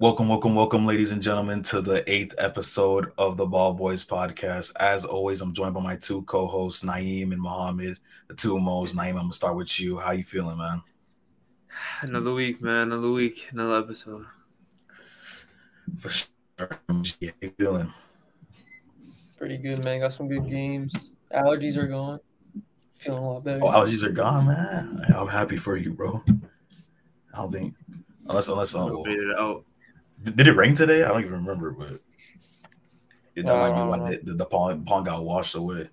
Welcome, ladies and gentlemen, to the 8th episode of the Ball Boys podcast. As always, I'm joined by my two co-hosts, Naeem and Muhammad, the two Mo's. Naeem, I'm going to start with you. How you feeling, man? Another week, man. Another week. Another episode. For sure. Yeah, how you feeling? Pretty good, man. Got some good games. Allergies are gone. Feeling a lot better. Oh, allergies are gone, man. I'm happy for you, bro. I don't think... Unless did it rain today? I don't even remember, but that might be why the pond got washed away.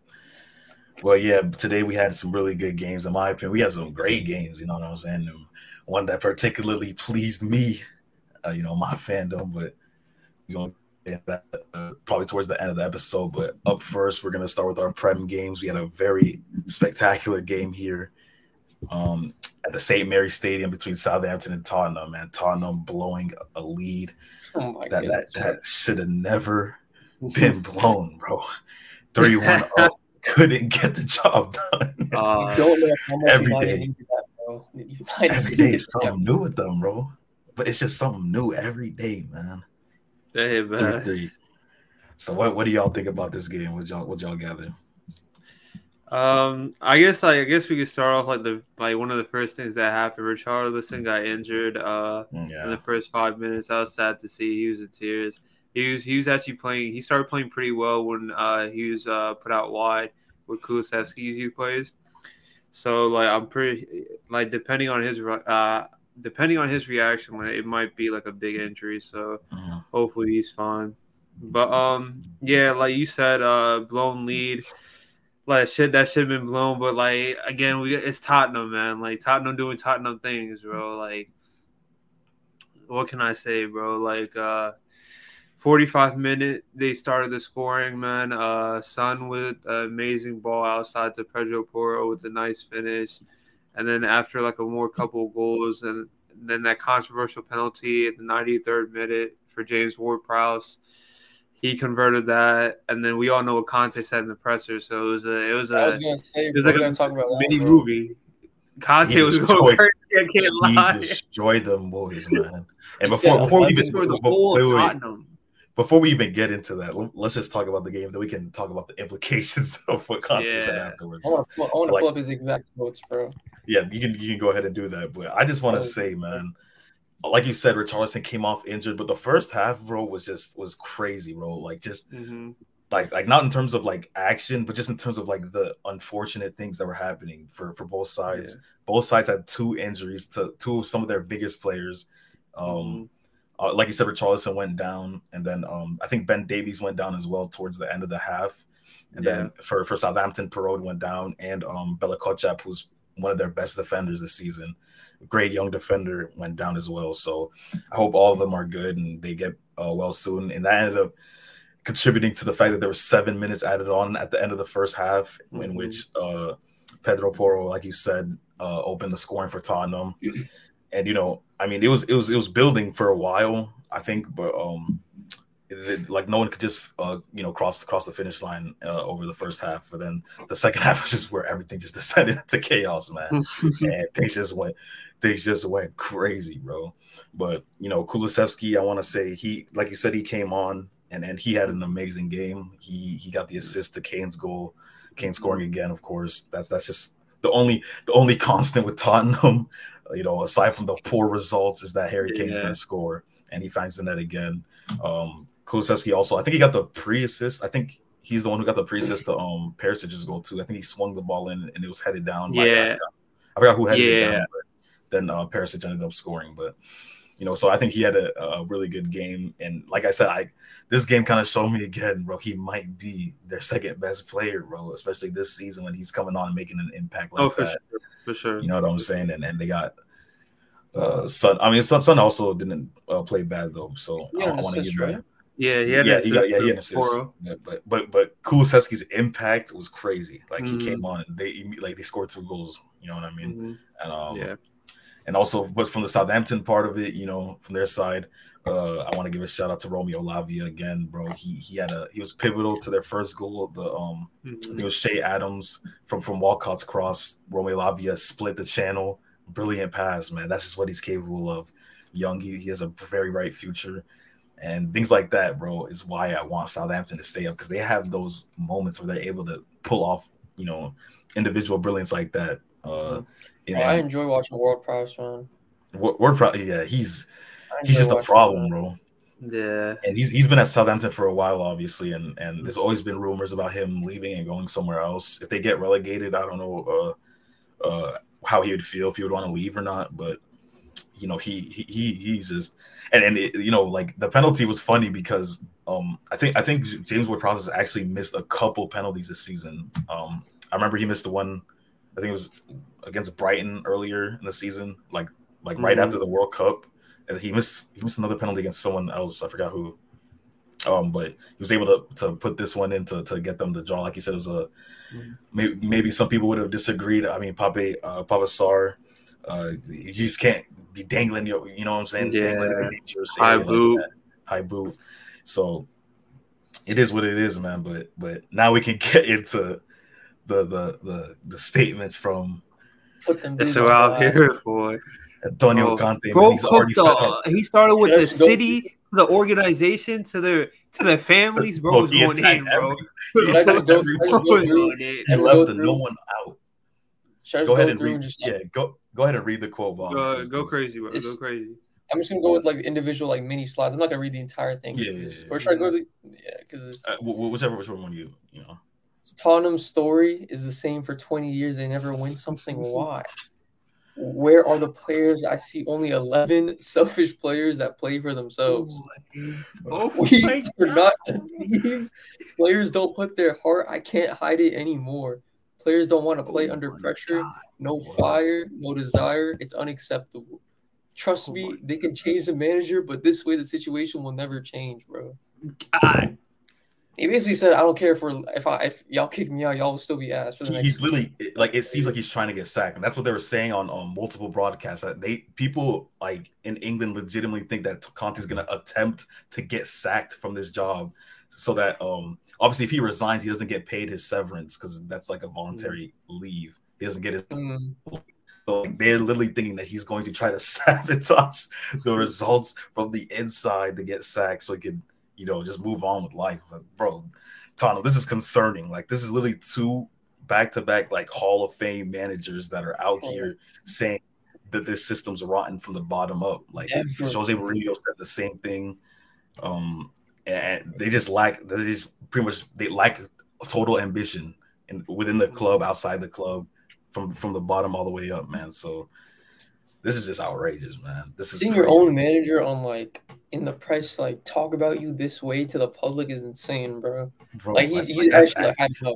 Well, yeah, today we had some really good games, in my opinion. We had some great games, you know what I'm saying? And one that particularly pleased me, my fandom, but we're going to get that probably towards the end of the episode. But up first, we're going to start with our Prem games. We had a very spectacular game here. At the St. Mary's Stadium between Southampton and Tottenham, man. Tottenham blowing a lead that should have never been blown, bro. 3-1 up, couldn't get the job done. Every day is something new with them, bro. But it's just something new every day, man. Hey, man. 3-3. So what do y'all think about this game? What y'all gather? I guess we could start off one of the first things that happened. Richarlison got injured in the first 5 minutes. That was sad to see. He was in tears. He was actually playing. He started playing pretty well when he was put out wide with Kulusevski usually plays. So I'm pretty depending on his reaction, it might be a big injury. So hopefully he's fine. But like you said, blown lead. That shit been blown, but again, it's Tottenham, man. Tottenham doing Tottenham things, bro. What can I say, bro? 45 minute, they started the scoring, man. Son with an amazing ball outside to Pedro Porro with a nice finish, and then after couple goals, and then that controversial penalty at the 93rd minute for James Ward-Prowse. He converted that, and then we all know what Conte said in the presser. So it was a mini movie. Conte was going crazy. I can't lie. He destroyed them boys, man. And before we even get into that, let's just talk about the game. Then we can talk about the implications of what Conte said afterwards. I want to pull up his exact quotes, bro. Yeah, you can go ahead and do that. But I just want to say, man. Like you said, Richarlison came off injured, but the first half, bro, was crazy, bro. Not in terms of action, but just in terms of the unfortunate things that were happening for both sides. Yeah. Both sides had two injuries to two of some of their biggest players. Like you said, Richarlison went down, and then I think Ben Davies went down as well towards the end of the half. And then for Southampton, Perrault went down, and Bella Kotchap, who's one of their best defenders this season. Great young defender went down as well. So I hope all of them are good and they get well soon. And that ended up contributing to the fact that there were 7 minutes added on at the end of the first half in which Pedro Porro, like you said, opened the scoring for Tottenham. And, it was building for a while, I think, but no one could just cross the finish line over the first half, but then the second half was just where everything just descended into chaos, man. And they just went crazy, bro. But Kulusevski, I want to say he, like you said, he came on and he had an amazing game. He got the assist to Kane's goal. Kane scoring again, of course. That's just the only constant with Tottenham, aside from the poor results, is that Harry Kane's gonna score, and he finds the net again. Kulusevski also, I think he got the pre-assist. I think he's the one who got the pre-assist to Perisic's goal too. I think he swung the ball in and it was headed down. I forgot who headed it down. But then Perisic ended up scoring. But so I think he had a really good game. And like I said, this game kind of showed me again, bro. He might be their second best player, bro, especially this season when he's coming on and making an impact that. For sure. You know what I'm saying? And they got. Son, Son also didn't play bad though, so I don't want to give that. Yeah, he had an assist. Yeah, but Kulusevski's impact was crazy. He came on, and they scored two goals. You know what I mean? Mm-hmm. And and also, but from the Southampton part of it, from their side, I want to give a shout out to Romeo Lavia again, bro. He was pivotal to their first goal. The it was Shea Adams from Walcott's cross. Romeo Lavia split the channel. Brilliant pass, man. That's just what he's capable of. young. He has a very bright future. And things like that, bro, is why I want Southampton to stay up, because they have those moments where they're able to pull off, you know, individual brilliance like that. I enjoy watching Ward-Prowse, man. Ward-Prowse, yeah, he's just a problem, bro. Yeah, and he's been at Southampton for a while, obviously, and there's always been rumors about him leaving and going somewhere else. If they get relegated, I don't know how he would feel, if he would want to leave or not, but. You know, he's just and it, you know, like the penalty was funny because I think James Ward-Prowse has actually missed a couple penalties this season. I remember he missed the one, I think it was against Brighton earlier in the season, like right after the World Cup, and he missed another penalty against someone else. I forgot who, but he was able to put this one in to get them to draw. Like you said, it was a maybe some people would have disagreed. I mean, Papa Sarr. You just can't be dangling your, you know what I'm saying? Yeah. Dangling your high boot. Like high boot. So it is what it is, man. But now we can get into the statements from. That's what I'm here for. Antonio Conte. Bro, man, he started with the city, the organization, to their families. Bro, was going in, bro. He left the no one out. Go ahead and read. Yeah, go ahead and read the quote, Bob. Go crazy, bro. Go crazy. I'm just gonna go with like individual, like mini slides. I'm not gonna read the entire thing. Yeah. Or try to go to because whichever one you know. Tottenham's story is the same for 20 years. They never win something. Why? Where are the players? I see only 11 selfish players that play for themselves. We're not the team. Players don't put their heart. I can't hide it anymore. Players don't want to play under pressure. God. No fire, no desire. It's unacceptable. Trust me, they can change the manager, but this way the situation will never change, bro. God. He basically said, I don't care if y'all kick me out, y'all will still be ass. For the next literally, like, it seems like he's trying to get sacked. And that's what they were saying on multiple broadcasts. That people, like, in England legitimately think that Conte's going to attempt to get sacked from this job so that, obviously, if he resigns, he doesn't get paid his severance because that's, like, a voluntary leave. He doesn't get his So, like, they're literally thinking that he's going to try to sabotage the results from the inside to get sacked so he could – you know, just move on with life. But, bro, Tano, this is concerning. Like, this is literally two back-to-back, like, Hall of Fame managers that are out here saying that this system's rotten from the bottom up. Like, Jose Mourinho said the same thing. And they lack total ambition within the club, outside the club, from the bottom all the way up, man. So this is just outrageous, man. This is seeing crazy. Your own manager on, like, in the press, like, talk about you this way to the public is insane, bro. Like, he's actually had enough.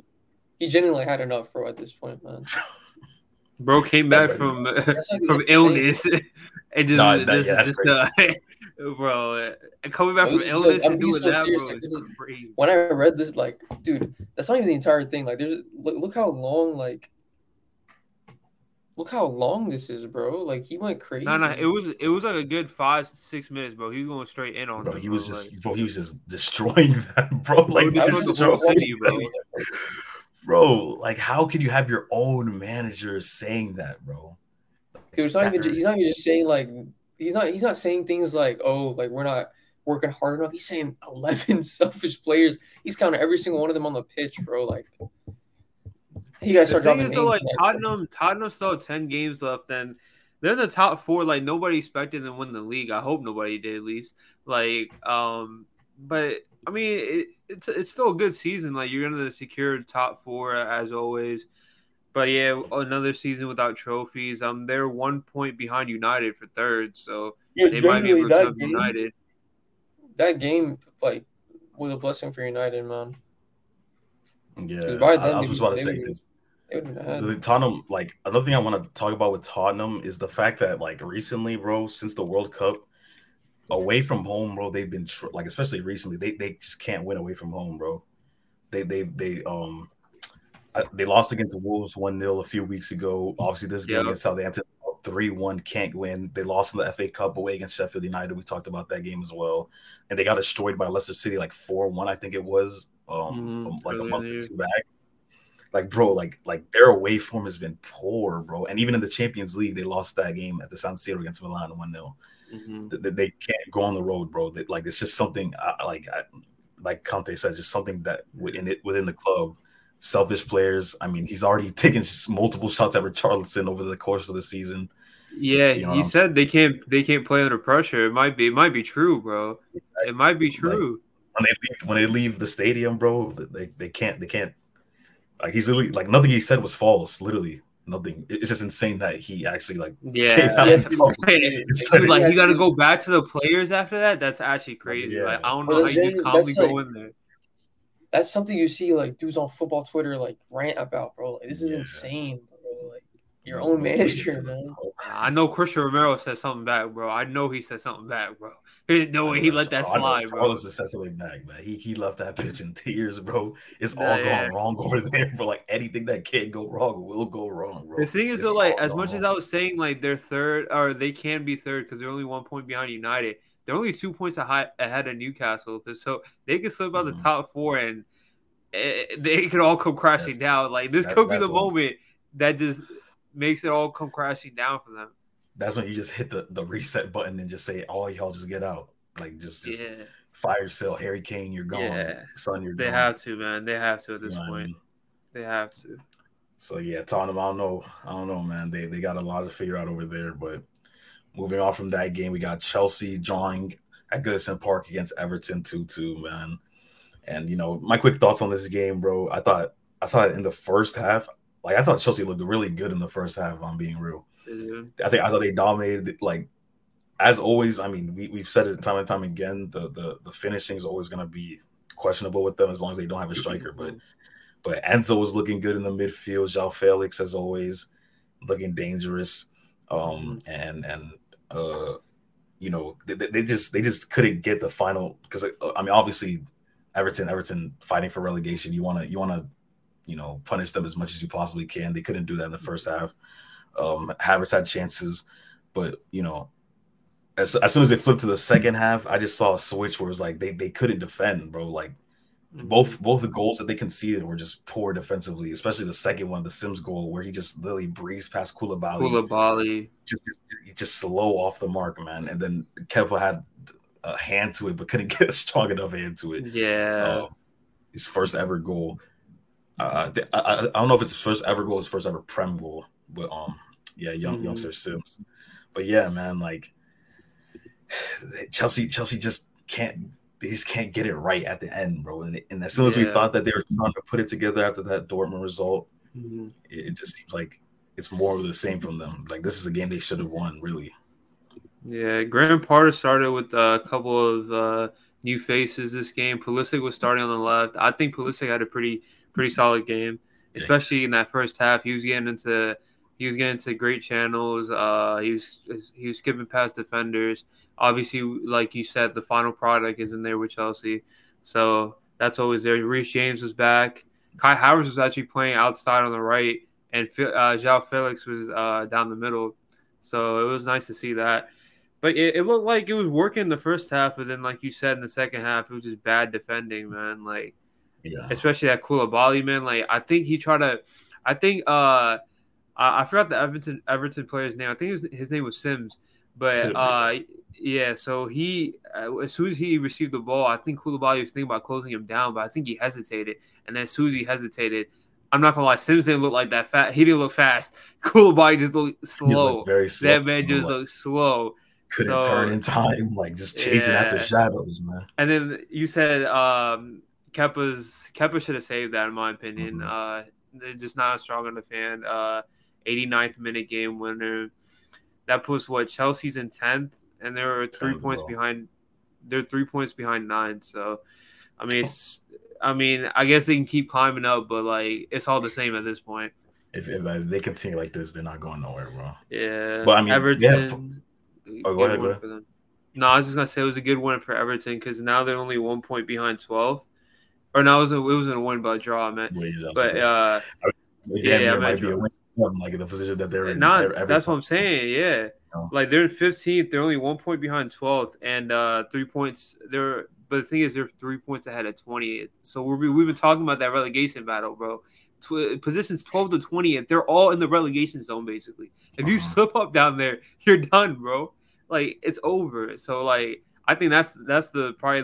He genuinely had enough, bro, at this point, man. Bro came back from illness and bro, coming back from illness and doing that, bro, is crazy. When I read this, like, dude, that's not even the entire thing. Like, there's look how long this is, bro. Like, he went crazy. No, it was like a good 5 to 6 minutes, bro. He was going straight in on. Bro, him, he was just destroying that, bro. Like, bro, like, how can you have your own manager saying that, bro? Dude, it's not even. He's not even just saying, like, he's not saying things like, oh, like, we're not working hard enough. He's saying 11 selfish players. He's counting every single one of them on the pitch, bro. Like. The thing is, though, like, Tottenham still have 10 games left, and they're in the top four. Like, nobody expected them to win the league. I hope nobody did, at least. Like, but I mean, it's still a good season. Like, you're gonna secure top four as always. But yeah, another season without trophies. They're 1 point behind United for third, so they might be able to jump United. That game, like, was a blessing for United, man. Yeah, I was just about to say this. Tottenham, like, another thing I want to talk about with Tottenham is the fact that, like, recently, bro, since the World Cup, away from home, bro, they've been like, especially recently, they just can't win away from home, bro. They lost against the Wolves 1-0 a few weeks ago. Obviously, this game against Southampton 3-1, can't win. They lost in the FA Cup away against Sheffield United. We talked about that game as well, and they got destroyed by Leicester City like 4-1, I think it was. Like a month or two back. Like, bro, like their away form has been poor, bro. And even in the Champions League, they lost that game at the San Siro against Milan 1-0. They can't go on the road, bro. That, like, it's just something like Conte said, just something that within the club. Selfish players. I mean, he's already taken multiple shots at Richarlison over the course of the season. Yeah, you know he said they can't play under pressure. It might be true, bro. Exactly. It might be true. Like, when they leave the stadium, bro, they can't. Like, he's literally, like, nothing he said was false. Literally nothing. It's just insane that he actually Like you got to go back to the players after that. That's actually crazy. Yeah. Like, I don't know how you just calmly go in there. That's something you see, like, dudes on football Twitter, like, rant about, bro. Like, this is insane, bro. Like, your own manager, man. I know Christian Romero said something back, bro. I know he said something back, bro. There's no way he let that slide, bro. Carlos just said something back, man. He left that pitch in tears, bro. It's all going wrong over there, bro. Like, anything that can't go wrong will go wrong, bro. The thing is, though, like, as much as I was saying, like, they're third, or they can be third because they're only 1 point behind United. They're only 2 points ahead of Newcastle, so they could slip out the top four, and they could all come crashing down. Like, this could be the moment that just makes it all come crashing down for them. That's when you just hit the reset button and just say, "All y'all just get out." Like, just fire sale, Harry Kane, you're gone. Yeah. Son, you're gone. They have to, man. They have to at this point. I mean? They have to. So yeah, Tottenham. I don't know, man. They got a lot to figure out over there, but. Moving on from that game, we got Chelsea drawing at Goodison Park against Everton 2-2, man. And, you know, my quick thoughts on this game, bro. I thought in the first half, like, I thought Chelsea looked really good in the first half, if I'm being real. Mm-hmm. I thought they dominated. Like, as always, I mean, we've said it time and time again, the finishing is always going to be questionable with them as long as they don't have a striker. But Enzo was looking good in the midfield. João Felix, as always, looking dangerous. You know, they just couldn't get the final, because I mean, obviously Everton fighting for relegation, you want to you know, punish them as much as you possibly can. They couldn't do that in the first half. Havertz had chances, but, you know, as soon as they flipped to the second half, I just saw a switch where it was like they couldn't defend, bro. Like, both the goals that they conceded were just poor defensively, especially the second one, the Sims goal, where he just literally breezed past Koulibaly. Just slow off the mark, man. And then Kepa had a hand to it, but couldn't get a strong enough hand to it. Yeah. His first ever goal. I don't know if it's his first ever goal, his first ever Prem goal, but youngster Sims. But yeah, man, like, Chelsea just can't. They just can't get it right at the end, bro. And as soon as we thought that they were trying to put it together after that Dortmund result, it just seems like it's more of the same from them. Like, this is a game they should have won, really. Yeah, Graham Potter started with a couple of new faces this game. Pulisic was starting on the left. I think Pulisic had a pretty solid game, especially in that first half. He was getting into great channels. He was skipping past defenders. Obviously, like you said, the final product is in there with Chelsea. So that's always there. Reece James was back. Kai Havertz was actually playing outside on the right. And João Felix was down the middle. So it was nice to see that. But it looked like it was working the first half. But then, like you said, in the second half, it was just bad defending, man. Like, especially that Koulibaly, man. Like, I think he tried to – I think I forgot the Everton player's name. I think his name was Sims. But so he, as soon as he received the ball, I think Koulibaly was thinking about closing him down, but I think he hesitated. And then as soon as he hesitated, I'm not going to lie, Sims didn't look like that fast. He didn't look fast. Koulibaly just looked slow. That man just looked slow. Couldn't turn in time, like, just chasing after shadows, man. And then you said Kepa should have saved that, in my opinion. They're just not as strong enough hand. 89th minute game winner. That puts Chelsea's in 10th, and they're 3 points behind. They're 3 points behind 9. So, I mean, I guess they can keep climbing up, but, like, it's all the same at this point. If they continue like this, they're not going nowhere, bro. Yeah, but I mean, Everton. Yeah. Oh, go ahead, bro. For them. No, I was just gonna say it was a good win for Everton because now they're only 1 point behind 12th. Or no, it was a win by draw, man. It might be a win. Like, in the position that they're in, that's what I'm saying. Yeah, you know? Like, they're in 15th, they're only 1 point behind 12th, and 3 points. But the thing is, they're 3 points ahead of 20th. So we've been talking about that relegation battle, bro. Positions 12 to 20th, they're all in the relegation zone basically. If you slip up down there, you're done, bro. like it's over. So like I think that's probably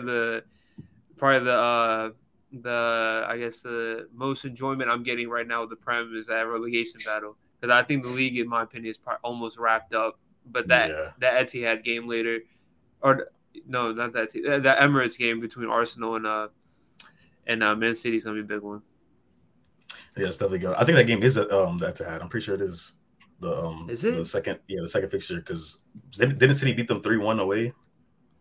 the most enjoyment I'm getting right now with the Prem is that relegation battle, because I think the league, in my opinion, is probably almost wrapped up. But that Etihad game later, or no, not that that Emirates game between Arsenal and Man City is gonna be a big one. Yeah, it's definitely good. I think that game is the Etihad. I'm pretty sure it is. The second fixture, because didn't City beat them 3-1 away?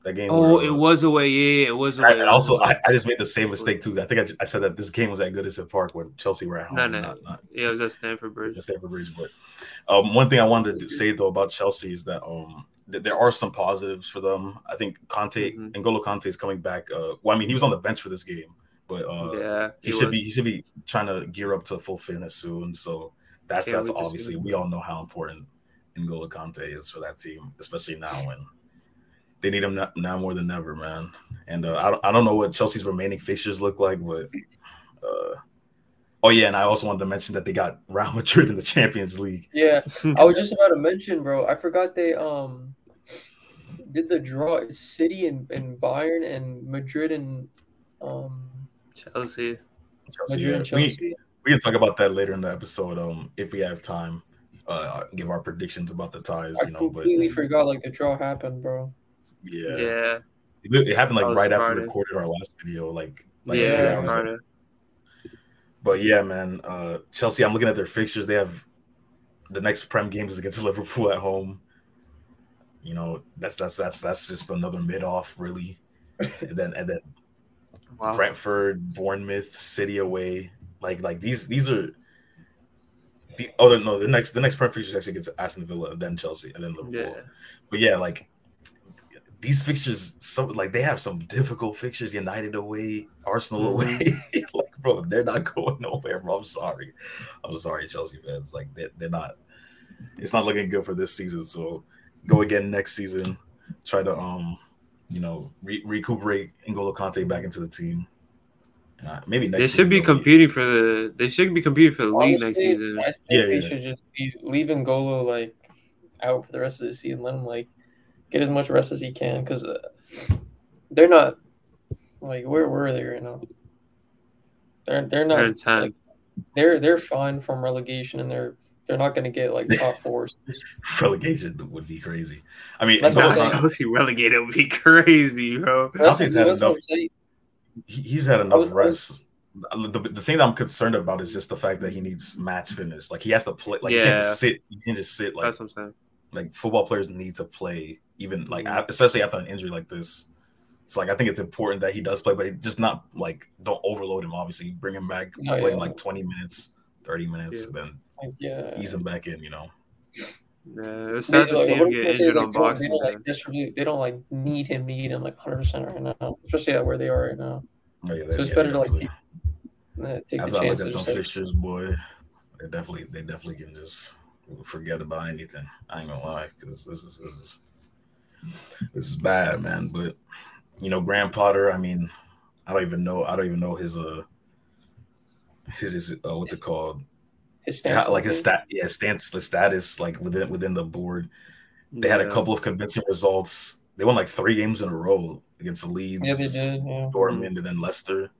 That game. Oh, it was away. Yeah, it was away. And also, I just made the same mistake too. I think I said that this game was at Goodison Park when Chelsea were at home. Not. Yeah, it was at Stamford Bridge. But one thing I wanted to say though about Chelsea is that there are some positives for them. I think N'Golo Kante is coming back. He was on the bench for this game, but he should be trying to gear up to full fitness soon. So. That's obviously, we all know how important N'Golo Kante is for that team, especially now when they need him now more than ever, man. And I don't know what Chelsea's remaining fixtures look like, but and I also wanted to mention that they got Real Madrid in the Champions League. Yeah, I was just about to mention, bro. I forgot they did the draw. It's City and Bayern and Madrid and Chelsea. We can talk about that later in the episode, if we have time. Give our predictions about the ties. I completely forgot the draw happened, bro. Yeah. It happened right after we recorded our last video, a few hours. But yeah, man, Chelsea. I'm looking at their fixtures. They have the next Prem games against Liverpool at home. You know, that's just another mid off, really. And then Brentford, Bournemouth, City away. The next Prem fixture actually gets Aston Villa and then Chelsea and then Liverpool. Yeah. But yeah, these fixtures, they have some difficult fixtures. United away, Arsenal away. Bro, they're not going nowhere, bro. I'm sorry, Chelsea fans. They're not. It's not looking good for this season. So go again next season. Try to recuperate N'Golo Kante back into the team. Maybe next season they should be competing for the league next season. I think they should just leave N'Golo out for the rest of the season. Let him get as much rest as he can, because they're not where were they right now? They're not. They're fine from relegation, and they're not going to get top fours. Relegation would be crazy. I mean, Chelsea relegated would be crazy, bro. I don't think he's had enough. He's had enough rest. The thing that I'm concerned about is just the fact that he needs match fitness. He has to play. He can't just sit. You can't just sit. That's what I'm saying. Football players need to play, even especially after an injury like this. So I think it's important that he does play, but just not don't overload him. Obviously, bring him back, play him 20 minutes, 30 minutes, and then ease him back in. You know. Yeah, it's sad to see him get injured on boxing. They don't need him 100% right now, especially at where they are right now. So it's better to take the chance. After those fixtures, boy, they definitely can just forget about anything. I ain't gonna lie, because this is bad, man. But Graham Potter. I mean, I don't even know his what's it called? His stance, status, within the board. They had a couple of convincing results. They won 3 games in a row against Leeds, Dortmund, and then Leicester.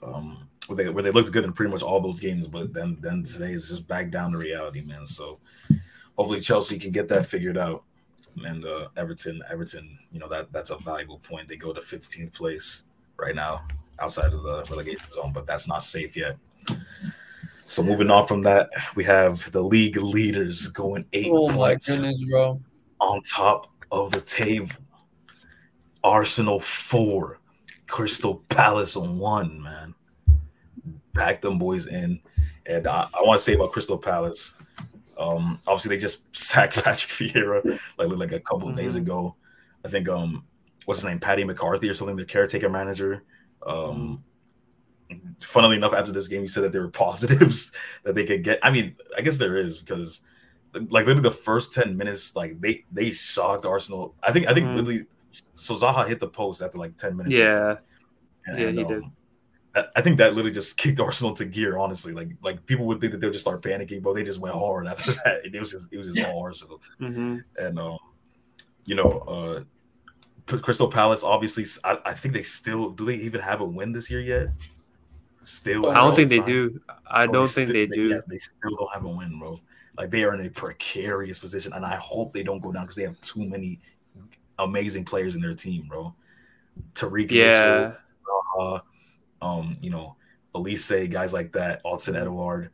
Where they looked good in pretty much all those games, but then today is just back down to reality, man. So hopefully Chelsea can get that figured out, and Everton, that's a valuable point. They go to 15th place right now, outside of the relegation zone, but that's not safe yet. So moving on from that, we have the league leaders going 8 points on top of the table. Arsenal 4, Crystal Palace 1, man. Pack them boys in. And I want to say about Crystal Palace, obviously they just sacked Patrick Vieira like a couple of days ago. I think, what's his name, Paddy McCarthy or something, their caretaker manager. Funnily enough, after this game, you said that there were positives that they could get. I mean, I guess there is, because literally the first 10 minutes, they shocked Arsenal. I think literally, so Zaha hit the post after 10 minutes. Yeah. He did. I think that literally just kicked Arsenal to gear, honestly. People would think that they would just start panicking, but they just went hard after that. It was just all Arsenal. And you know, Crystal Palace, obviously, I think they still, do they even have a win this year yet? Still, I don't think they do. I don't think they do. Yeah, they still don't have a win, bro. Like, they are in a precarious position, and I hope they don't go down because they have too many amazing players in their team, bro. Tariq, yeah, Mitchell, you know, Elise, guys like that, Alton Edouard,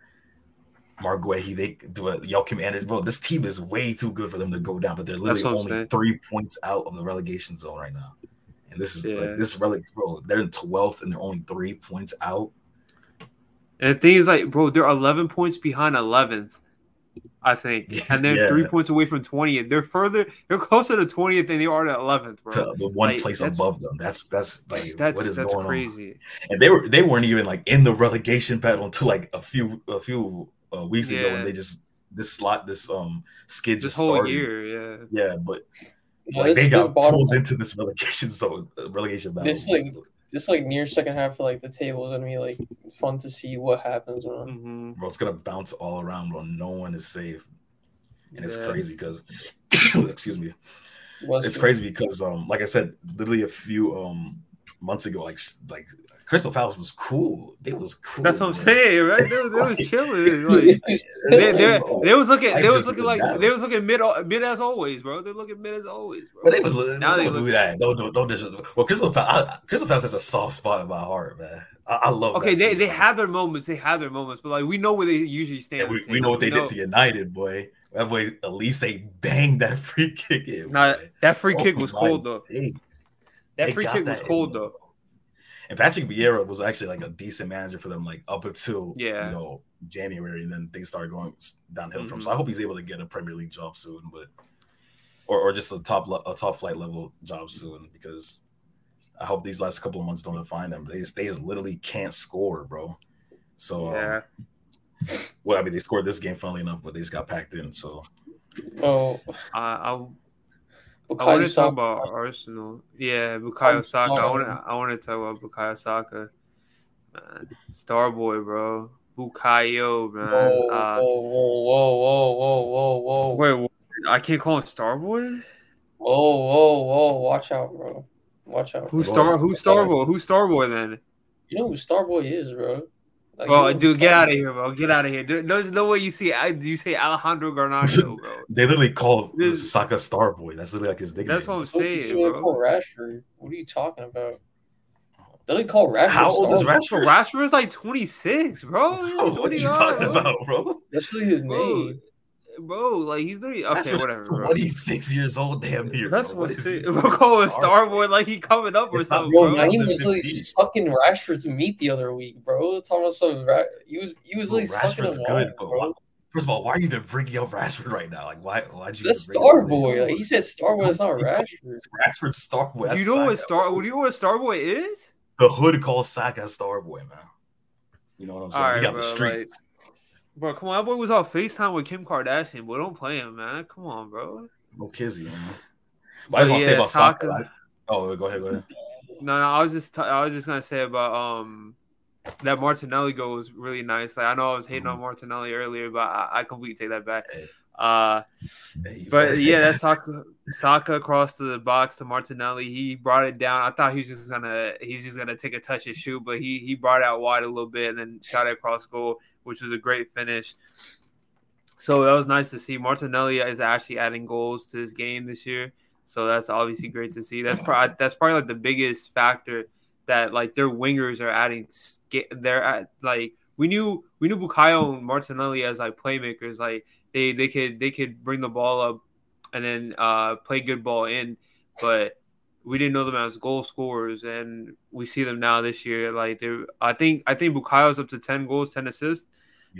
Marguehi, Joachim Anderson, bro. This team is way too good for them to go down, but they're literally only 3 points out of the relegation zone right now. And this is like this bro. They're in 12th and they're only 3 points out. And the thing is, like, bro, they're 11 points behind 11th, I think, and they're 3 points away from 20th. They're further, they're closer to 20th than they are to 11th, bro. To the one place above them. That's crazy. On? And they weren't even like in the relegation battle until like a few weeks ago, and they just this skid just started. Whole year, yeah. But yeah, like, they got pulled into this relegation zone, relegation battle. This near second half of like the table is gonna be like fun to see what happens, bro. Mm-hmm. Bro, it's gonna bounce all around, bro. No one is safe, and it's crazy because, excuse me, it's crazy because like I said, literally a few months ago, like Crystal Palace was cool. They was cool. That's what I'm saying, right? They was chilling. Like, they was looking mid as always, bro. They're looking mid as always, bro. But they was now they do that. Don't disrespect. Well, Crystal Palace has a soft spot in my heart, man. I love. Okay, they have their moments. But like we know where they usually stand. Yeah, we know what they did to United, boy. That boy Elise banged that free kick in. Nah, that free kick was cold though. That free kick was cold though. And Patrick Vieira was actually like a decent manager for them, like up until you know, January, and then things started going downhill from. So I hope he's able to get a Premier League job soon, but or just a top flight level job soon, because I hope these last couple of months don't define them. They just literally can't score, bro. So well, I mean, they scored this game, funnily enough, but they just got packed in. So I want to talk about Arsenal. Yeah, Bukayo Saka. I want to talk about Bukayo Saka. Man, Starboy, bro. Bukayo, man. Whoa. Wait, I can't call him Starboy? Whoa. Watch out, bro. Who's Starboy then? You know who Starboy is, bro. Like, bro, dude, get out of here, bro. Get out of here. There's no way you say Alejandro Garnacho, bro. They literally call Saka Starboy. That's literally like his nickname. That's what I'm saying, bro. They call Rashford. What are you talking about? They literally call Rashford. How old is Rashford? Rashford is like 26, bro. What are you talking about, bro? That's really his name. Bro, like he's literally okay, Rashford, whatever. Bro. 26 years old, damn near. That's what we're calling Starboy, like he coming up or something. Bro, Naeem was literally sucking Rashford's meat the other week, bro. Talking about some, he was literally sucking him. Good, bro. First of all, why are you even bringing up Rashford right now? Like, why'd you? That's Starboy. Like, he said Starboy is not Rashford. Rashford's Starboy. That's you know what Starboy is? The hood calls Saka Starboy, man. You know what I'm saying? Right, he got the streets. Like, bro, come on, that boy was on FaceTime with Kim Kardashian, but don't play him, man. Come on, bro. No kizzy, man. But I just want to say about Saka. Go ahead. No, I was just gonna say about that Martinelli goal was really nice. Like I know I was hating on Martinelli earlier, but I completely take that back. But yeah, that's Saka across the box to Martinelli. He brought it down. I thought he was just gonna take a touch and shoot, but he brought it out wide a little bit and then shot it across goal, which was a great finish. So that was nice to see. Martinelli is actually adding goals to his game this year, so that's obviously great to see. That's probably like the biggest factor that like their wingers are adding. They're at like we knew Bukayo and Martinelli as like playmakers, like. They could bring the ball up and then play good ball in, but we didn't know them as goal scorers, and we see them now this year. Like I think Bukayo's up to 10 goals, 10 assists,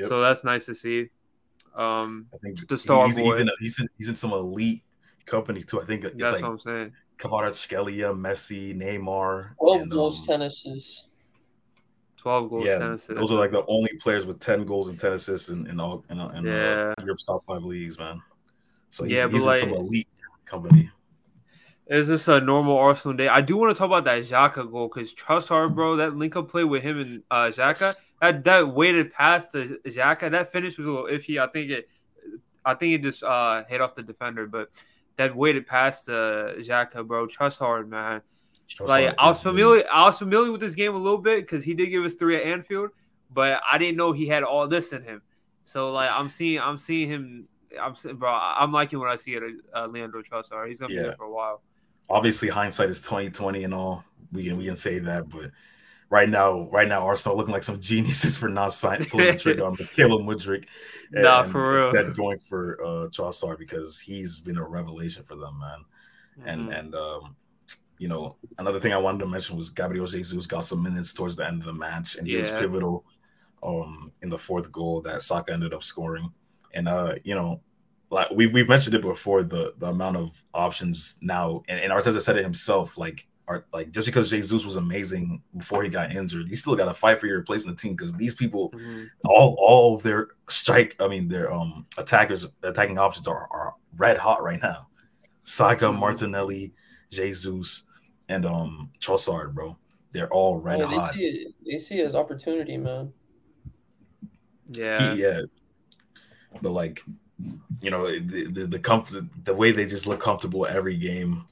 so that's nice to see. I think the star boy. He's in some elite company too. I think it's that's like what I'm saying. Kvaratskhelia, Messi, Neymar, 12 goals, 10 assists. 12 goals, 10 assists. Those are like the only players with 10 goals and 10 assists in Europe's top five leagues, man. So he's in like, some elite company. Is this a normal Arsenal day? I do want to talk about that Xhaka goal because Trossard, bro, that link-up play with him and Xhaka, that weighted pass to Xhaka, that finish was a little iffy. I think it just hit off the defender, but that weighted past Xhaka, bro. Trossard, man. I was familiar with this game a little bit because he did give us 3 at Anfield, but I didn't know he had all this in him. So like I'm liking what I see at Leandro Trossard. He's gonna be there for a while. Obviously, hindsight is 20/20 and all. We can say that, but right now Arsenal looking like some geniuses for not signing, pulling the trigger on Mikhailo Mudryk. Nah, for real. Instead going for Trossard because he's been a revelation for them, man. Mm-hmm. And you know, another thing I wanted to mention was Gabriel Jesus got some minutes towards the end of the match, and he was pivotal in the fourth goal that Saka ended up scoring. And you know, like we've mentioned it before, the amount of options now, and Arteta said it himself, like just because Jesus was amazing before he got injured, you still got to fight for your place in the team because these people, all of their attacking options are red hot right now. Saka, Martinelli, Jesus, and Trossard, bro, they're all red hot. They see his opportunity, man. Yeah, but like, you know, the way they just look comfortable every game,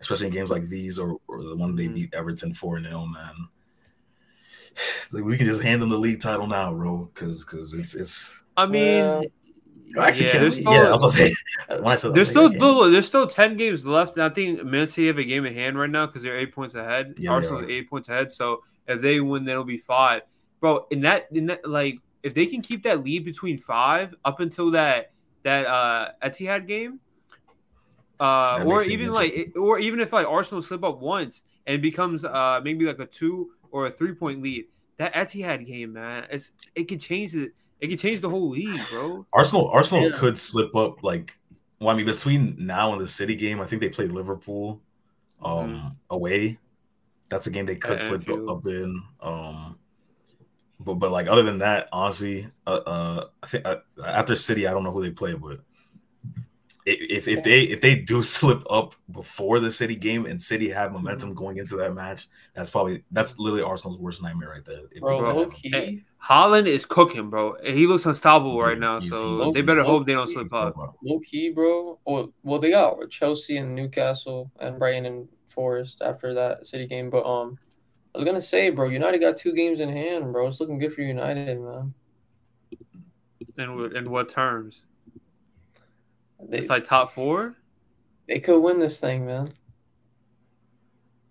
especially in games like these or the one they beat Everton 4-0, man. Like, we can just hand them the league title now, bro, because it's. I mean, there's still 10 games left. I think Man City have a game in hand right now because they're 8 points ahead. Yeah, Arsenal's 8 points ahead, so if they win, that'll be 5, bro. In that like. If they can keep that lead between 5 up until that Etihad game, or even if like Arsenal slip up once and becomes maybe like a 2 or a 3 point lead, that Etihad game, man, it could change the whole league, bro. Arsenal could slip up between now and the City game. I think they play Liverpool away. That's a game they could slip up in. But like other than that, honestly, I think after City, I don't know who they play, but if they do slip up before the City game and City have momentum going into that match, that's literally Arsenal's worst nightmare right there. Bro, okay. Haaland is cooking, bro. He looks unstoppable right now, so they better hope they don't slip up. Low key, bro. Well, they got Chelsea and Newcastle and Brighton and Forest after that City game, but I was gonna say, bro, United got 2 games in hand, bro. It's looking good for United, man. And in what terms? It's like top 4. They could win this thing, man.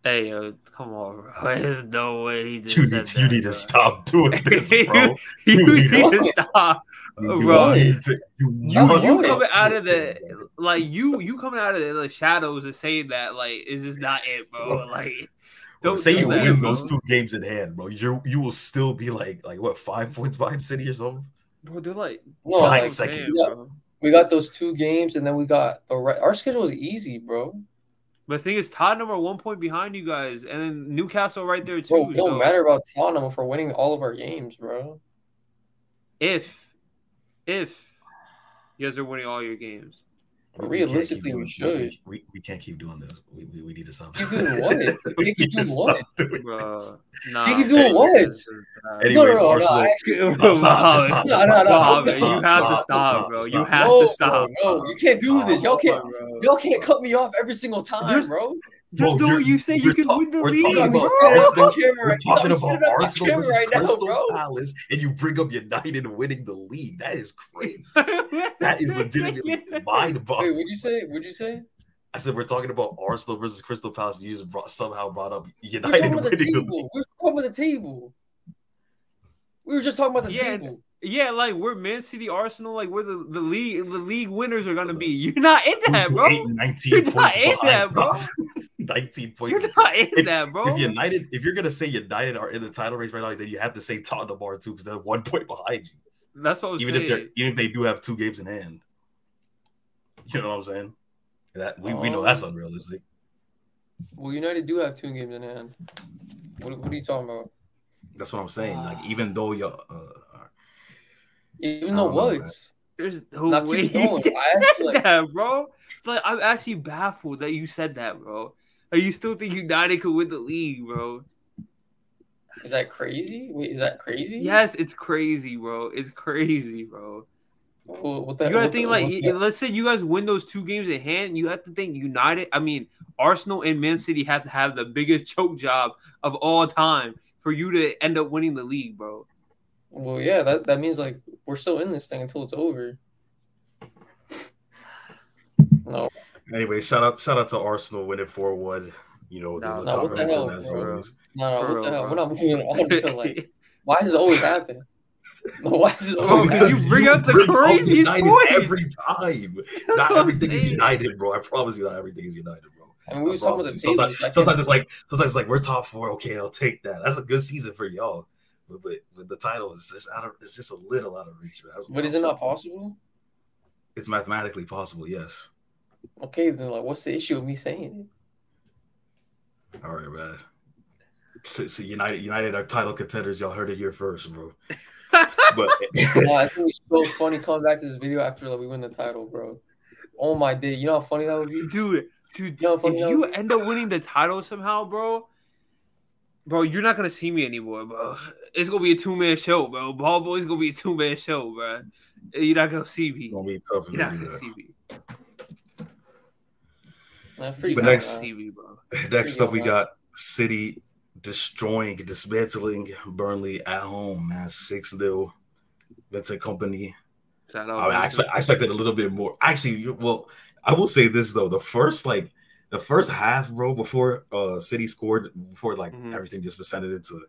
Hey, yo, come on, bro. There's no way he just said that. You need to stop doing this, bro. you need to stop, bro. You coming out of the like you coming out of the shadows and saying that like is just not it, bro. Like. Don't say you win those 2 games in hand, bro. You will still be like what 5 points behind City or something. Bro, they're like 9 seconds. We got those 2 games, and then we got our schedule is easy, bro. But the thing is, Tottenham are 1 point behind you guys, and then Newcastle right there too. Bro, it don't matter about Tottenham if we're winning all of our games, bro. If you guys are winning all your games. But realistically, we should. We can't keep doing this. We need to stop. You can do what? You can do what? You can do what? Anyways, Arsenal. You have to stop, bro. You have to stop. No, you can't do this. Y'all can't cut me off every single time, bro. Just do what you say. You can win the league. We're talking about Arsenal versus Crystal Palace, and you bring up United winning the league. That is crazy. That is legitimately mind-boggling. Wait, what'd you say? I said we're talking about Arsenal versus Crystal Palace. You just somehow brought up United winning the league. We're talking about the table. We were just talking about the table. Yeah, like we're Man City, Arsenal, like we're the league winners are gonna be. You're not in that, bro. 19 points. You're not in that, bro. If you're gonna say United are in the title race right now, then you have to say Tottenham are too because they're 1 point behind you. That's what I was saying. Even if they do have 2 games in hand, you know what I'm saying? That we know that's unrealistic. Well, United do have 2 games in hand. What are you talking about? That's what I'm saying. Like even though y'all. Even though what? There's no way you said that, bro. Like, I'm actually baffled that you said that, bro. Like, you still think United could win the league, bro? Is that crazy? Wait, is that crazy? Yes, it's crazy, bro. What that, you gotta think let's say you guys win those two games at hand. You have to think United. I mean, Arsenal and Man City have to have the biggest choke job of all time for you to end up winning the league, bro. Well, yeah, that means like we're still in this thing until it's over. No. Anyway, shout out to Arsenal winning 4-1. You know, no, what the hell, bro. What the hell? We're not moving on to like. Why does it always happen? Why is it always you bring up the craziest points every time? Not everything is United, bro. I promise you, not everything is United, bro. I mean, we were talking about the sometimes it's like we're top four. Okay, I'll take that. That's a good season for y'all. But the title is just it's just a little out of reach. But is it not possible? It's mathematically possible, yes. Okay, then like, what's the issue of me saying it? All right, man. So United are title contenders. Y'all heard it here first, bro. But I think it's so funny coming back to this video after like we win the title, bro. Oh my day, you know how funny that would be, dude. You know if you end up winning the title somehow, bro, you're not gonna see me anymore, bro. It's gonna be a 2-man show, bro. Ball Boy's gonna be a 2-man show, bro. You're not gonna see me. It's gonna be tough. You're not gonna see me. But next up, we got City dismantling Burnley at home, man. 6-0. Vincent Kompany. I expected a little bit more. Actually, I will say this though: the first half, bro, before City scored, everything just descended into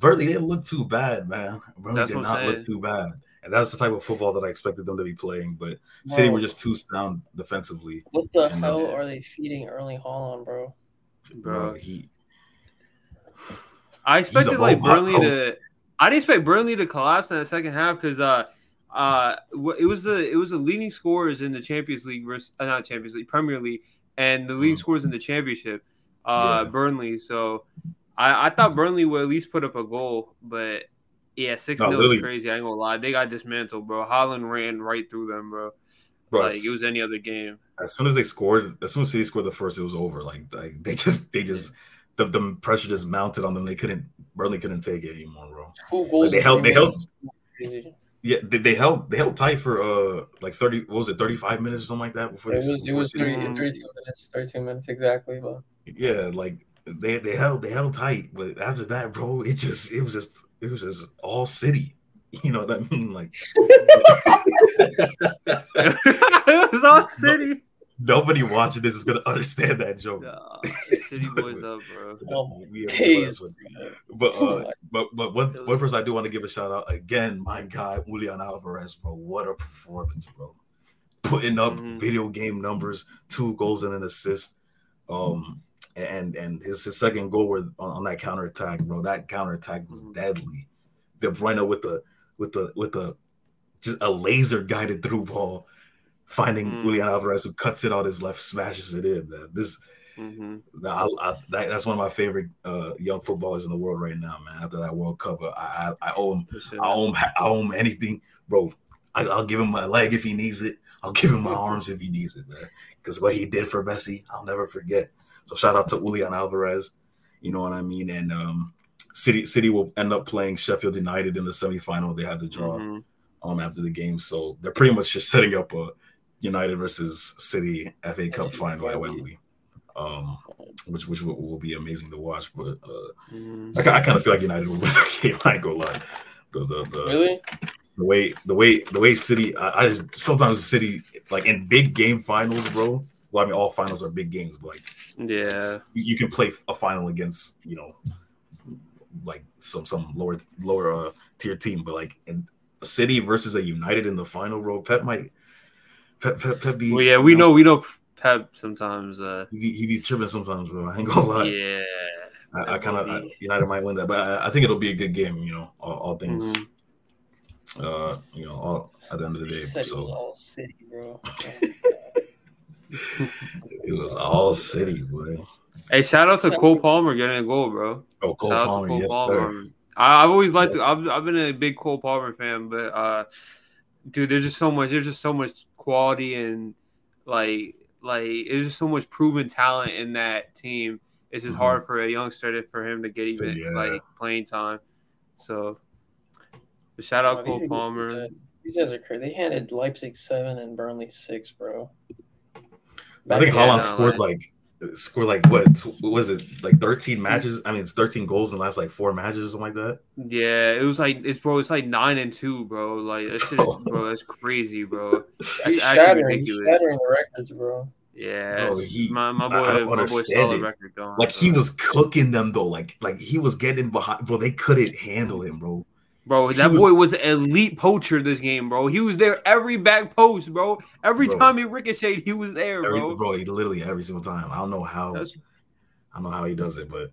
Burnley didn't look too bad, man. Burnley did not look too bad, and that's the type of football that I expected them to be playing. But City were just too sound defensively. What the hell are they feeding Erling Haaland, bro? Bro, I expected I didn't expect Burnley to collapse in the second half because it was the leading scorers in the Champions League Premier League, and the leading scorers in the Championship, Burnley. So I thought Burnley would at least put up a goal, but yeah, 6-0 is crazy. I ain't gonna lie, they got dismantled, bro. Haaland ran right through them, bro. Like it was any other game. As soon as City scored the first, it was over. Like they just. The pressure just mounted on them. Burnley couldn't take it anymore, bro. Like they held tight for 35 minutes or something like that before it was 32 minutes exactly, bro. Yeah, like they held tight, but after that, bro, it was just all City. You know what I mean? Like it was all City. Nobody watching this is gonna understand that joke. Nah, City boys up, bro. But one person I do want to give a shout out again, my guy Julian Alvarez, bro. What a performance, bro! Putting up video game numbers, 2 goals and an assist. And his second goal was on that counterattack, bro. That counterattack was deadly. De Bruyne with just a laser guided through ball. Finding Julian Alvarez, who cuts it out his left, smashes it in, man. That's one of my favorite young footballers in the world right now, man. After that World Cup, I owe him, sure. I owe him anything, bro. I'll give him my leg if he needs it. I'll give him my arms if he needs it, man. Because what he did for Messi, I'll never forget. So shout out to Julian Alvarez. You know what I mean? And City will end up playing Sheffield United in the semifinal. They have the draw after the game, so they're pretty much just setting up a United versus City FA Cup final at Wembley, which will be amazing to watch. But I kind of feel like United will win that game. I ain't gonna lie. The way City, I just sometimes City like in big game finals, bro. Well, I mean all finals are big games, but like you can play a final against like some lower tier team, but like in City versus a United in the final, bro. Pep be, well, yeah, we know Pep sometimes. He be tripping sometimes, bro. I ain't gonna lie. Yeah, I kind of United might win that, but I think it'll be a good game. All things. All at the end of the day. So it was all City, bro. It was all City, boy. Hey, shout out to Cole Palmer getting a goal, bro. Oh, Cole Palmer, Cole Palmer. Sir. I've always liked to. I've been a big Cole Palmer fan, but dude, there's just so much quality and like there's just so much proven talent in that team. It's just hard for a youngster for him to get even playing time. So, shout out Cole Palmer. These guys are crazy. They handed Leipzig 7 and Burnley 6, bro. Back I think Haaland scored like what was it, like 13 matches? I mean, it's 13 goals in the last like 4 matches or something like that. Yeah, it was like it's like 9-2, bro. Like that's just, bro, that's crazy, bro. That's shattering the records, bro. Yeah, no, my boy stole the record going. Like bro. He was cooking them though. Like he was getting behind, bro. They couldn't handle him, bro. Bro, that boy was an elite poacher this game, bro. He was there every back post, bro. Every time he ricocheted, he was there, bro. He literally every single time. I don't know how he does it, but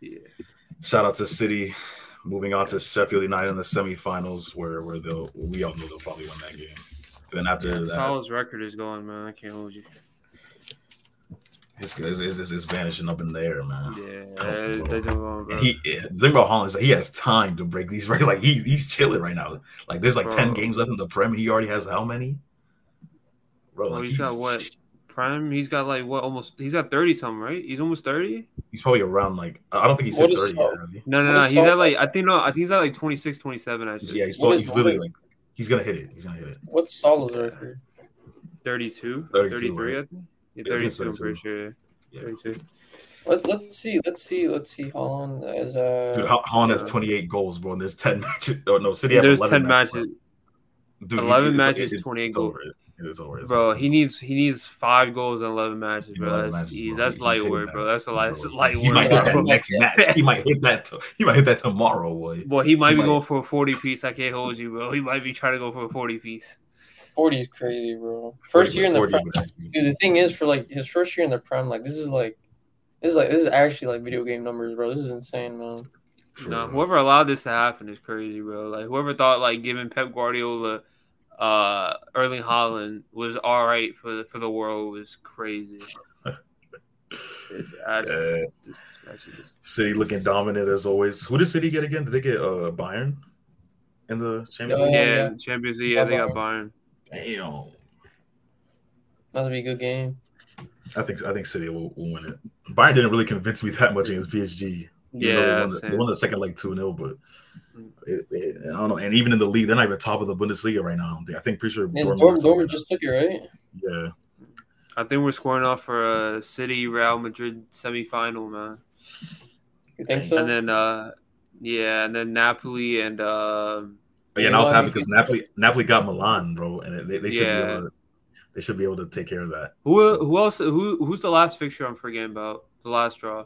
yeah. Shout out to City. Moving on to Sheffield United in the semifinals, where we all know they'll probably win that game. And then after that, Salah's record is going, man. I can't hold you. It's vanishing up in the air, man. Yeah, the thing about Haaland is that he has time to break these records. Like he's chilling right now. Like there's like 10 games left in the Prem. He already has how many? Bro, like he's got what Prem? He's got like what almost? He's got 30 something, right? He's almost 30. He's probably around like I don't think he's hit 30 yet. Has he? No. He's at like I think he's at like 26, 27. Actually, yeah, he's literally like he's gonna hit it. What's Salah's record? 32, 33, right? I think. Yeah, 32, I'm pretty sure. Yeah. 32. Let's see. Haaland has has 28 goals, bro. And there's 10 matches. Oh no, City have 11 matches. Dude, 11 matches, 28 goals. It's over. Bro, he needs 5 goals in 11 matches, bro. 11 matches, bro. That's lightweight, bro. That's a lightweight. He might hit that next match. He might hit that. He might hit that tomorrow, boy. Well, he might be going for a 40-piece. I can't hold you, bro. He might be trying to go for a 40-piece. 40 is crazy, bro. First year in the Prem. Dude, the thing is, for like his first year in the Prem, like this is actually like video game numbers, bro. This is insane, man. No, whoever allowed this to happen is crazy, bro. Like whoever thought like giving Pep Guardiola, Erling Haaland was all right for the world was crazy. It's actually City looking dominant as always. Who did City get again? Did they get Bayern in the Champions League? Yeah, Champions League. Yeah, they got Bayern. Damn, that'll be a good game. I think City will win it. Bayern didn't really convince me that much against PSG. Yeah, they won the second leg 2-0, but I don't know. And even in the league, they're not even top of the Bundesliga right now. I think pretty sure Dortmund just took it, right? Yeah, I think we're scoring off for a City Real Madrid semifinal, man. You think so? And then and then Napoli and. Yeah, and I was happy because Napoli got Milan, bro, and they should be able to take care of that. Who's the last fixture I'm forgetting about? The last draw.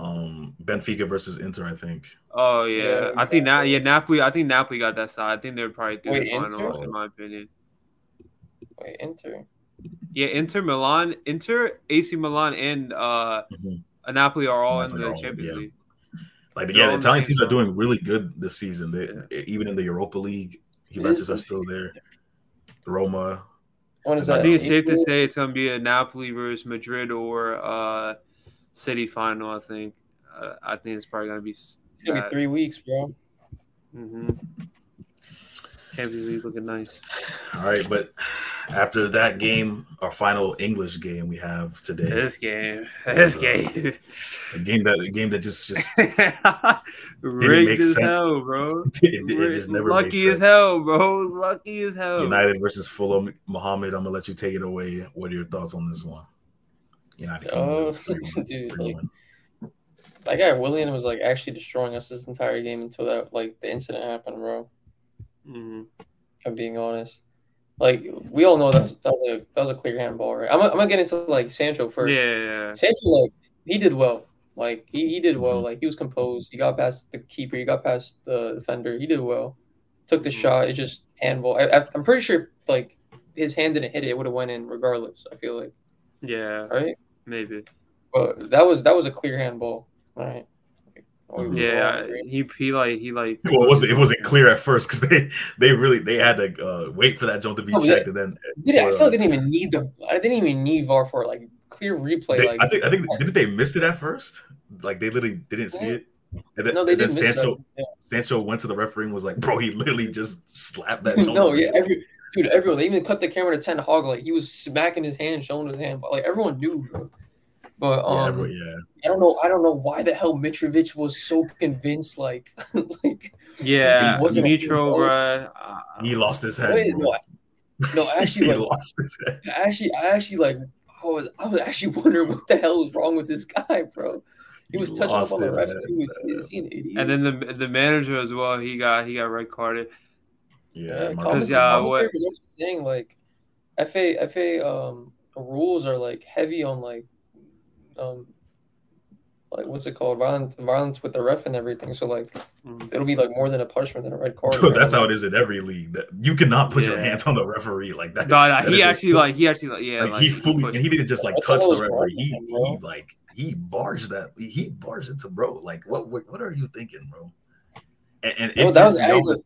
Benfica versus Inter, I think. Oh yeah. I think Napoli got that side. I think they're probably through the final, in my opinion. Wait, Inter. Yeah, AC Milan and Napoli are all in the Champions League. Like the Italian teams are doing really good this season. They even in the Europa League, Juventus are still there. Roma. When is that? I think it's safe to say it's going to be a Napoli versus Madrid or City final. I think it's probably going to be. It's going to be 3 weeks, bro. Mm-hmm. Champions League looking nice. All right, but after that game, our final English game we have today. This game. A game that just didn't make sense. Hell, bro. It just never made sense. Lucky as hell. United versus Fulham. Muhammad, I'm gonna let you take it away. What are your thoughts on this one? United. Oh, dude. That guy Willian was like actually destroying us this entire game until that the incident happened, bro. Mm-hmm. I'm being honest. Like we all know that was a clear handball, right? I'm gonna get into like Sancho first. Yeah. Sancho he did well. Like he did well. Like he was composed. He got past the keeper. He got past the defender. He did well. Took the shot. It's just handball. I'm pretty sure if his hand didn't hit it, it would have went in regardless. I feel like. Yeah. Right. Maybe. But that was a clear handball. All right. Yeah, he well, it wasn't clear at first because they really had to wait for that jump to be checked and then. I feel like I didn't even need VAR for clear replay. I think didn't they miss it at first? Like they literally didn't see it. And then, they didn't. Sancho went to the referee and was like, "Bro, he literally just slapped that." Jump. Everyone. They even cut the camera to Ten Hag. Like he was smacking his hand, showing his hand. But everyone knew, bro. But I don't know why the hell Mitrovic was so convinced. He lost his head. I was actually wondering what the hell was wrong with this guy, bro. He was touching up on the ref too. Is he an idiot? And then the manager as well. He got red carded. Yeah, because what was saying, like FA rules are like heavy on like what's it called, violence with the ref and everything. So like it'll be like more than a punishment than a red card. That's how it is in every league. That you cannot put your hands on the referee like that. He didn't just like touch the referee. He barged into bro. Like what are you thinking, bro? And that was ridiculous.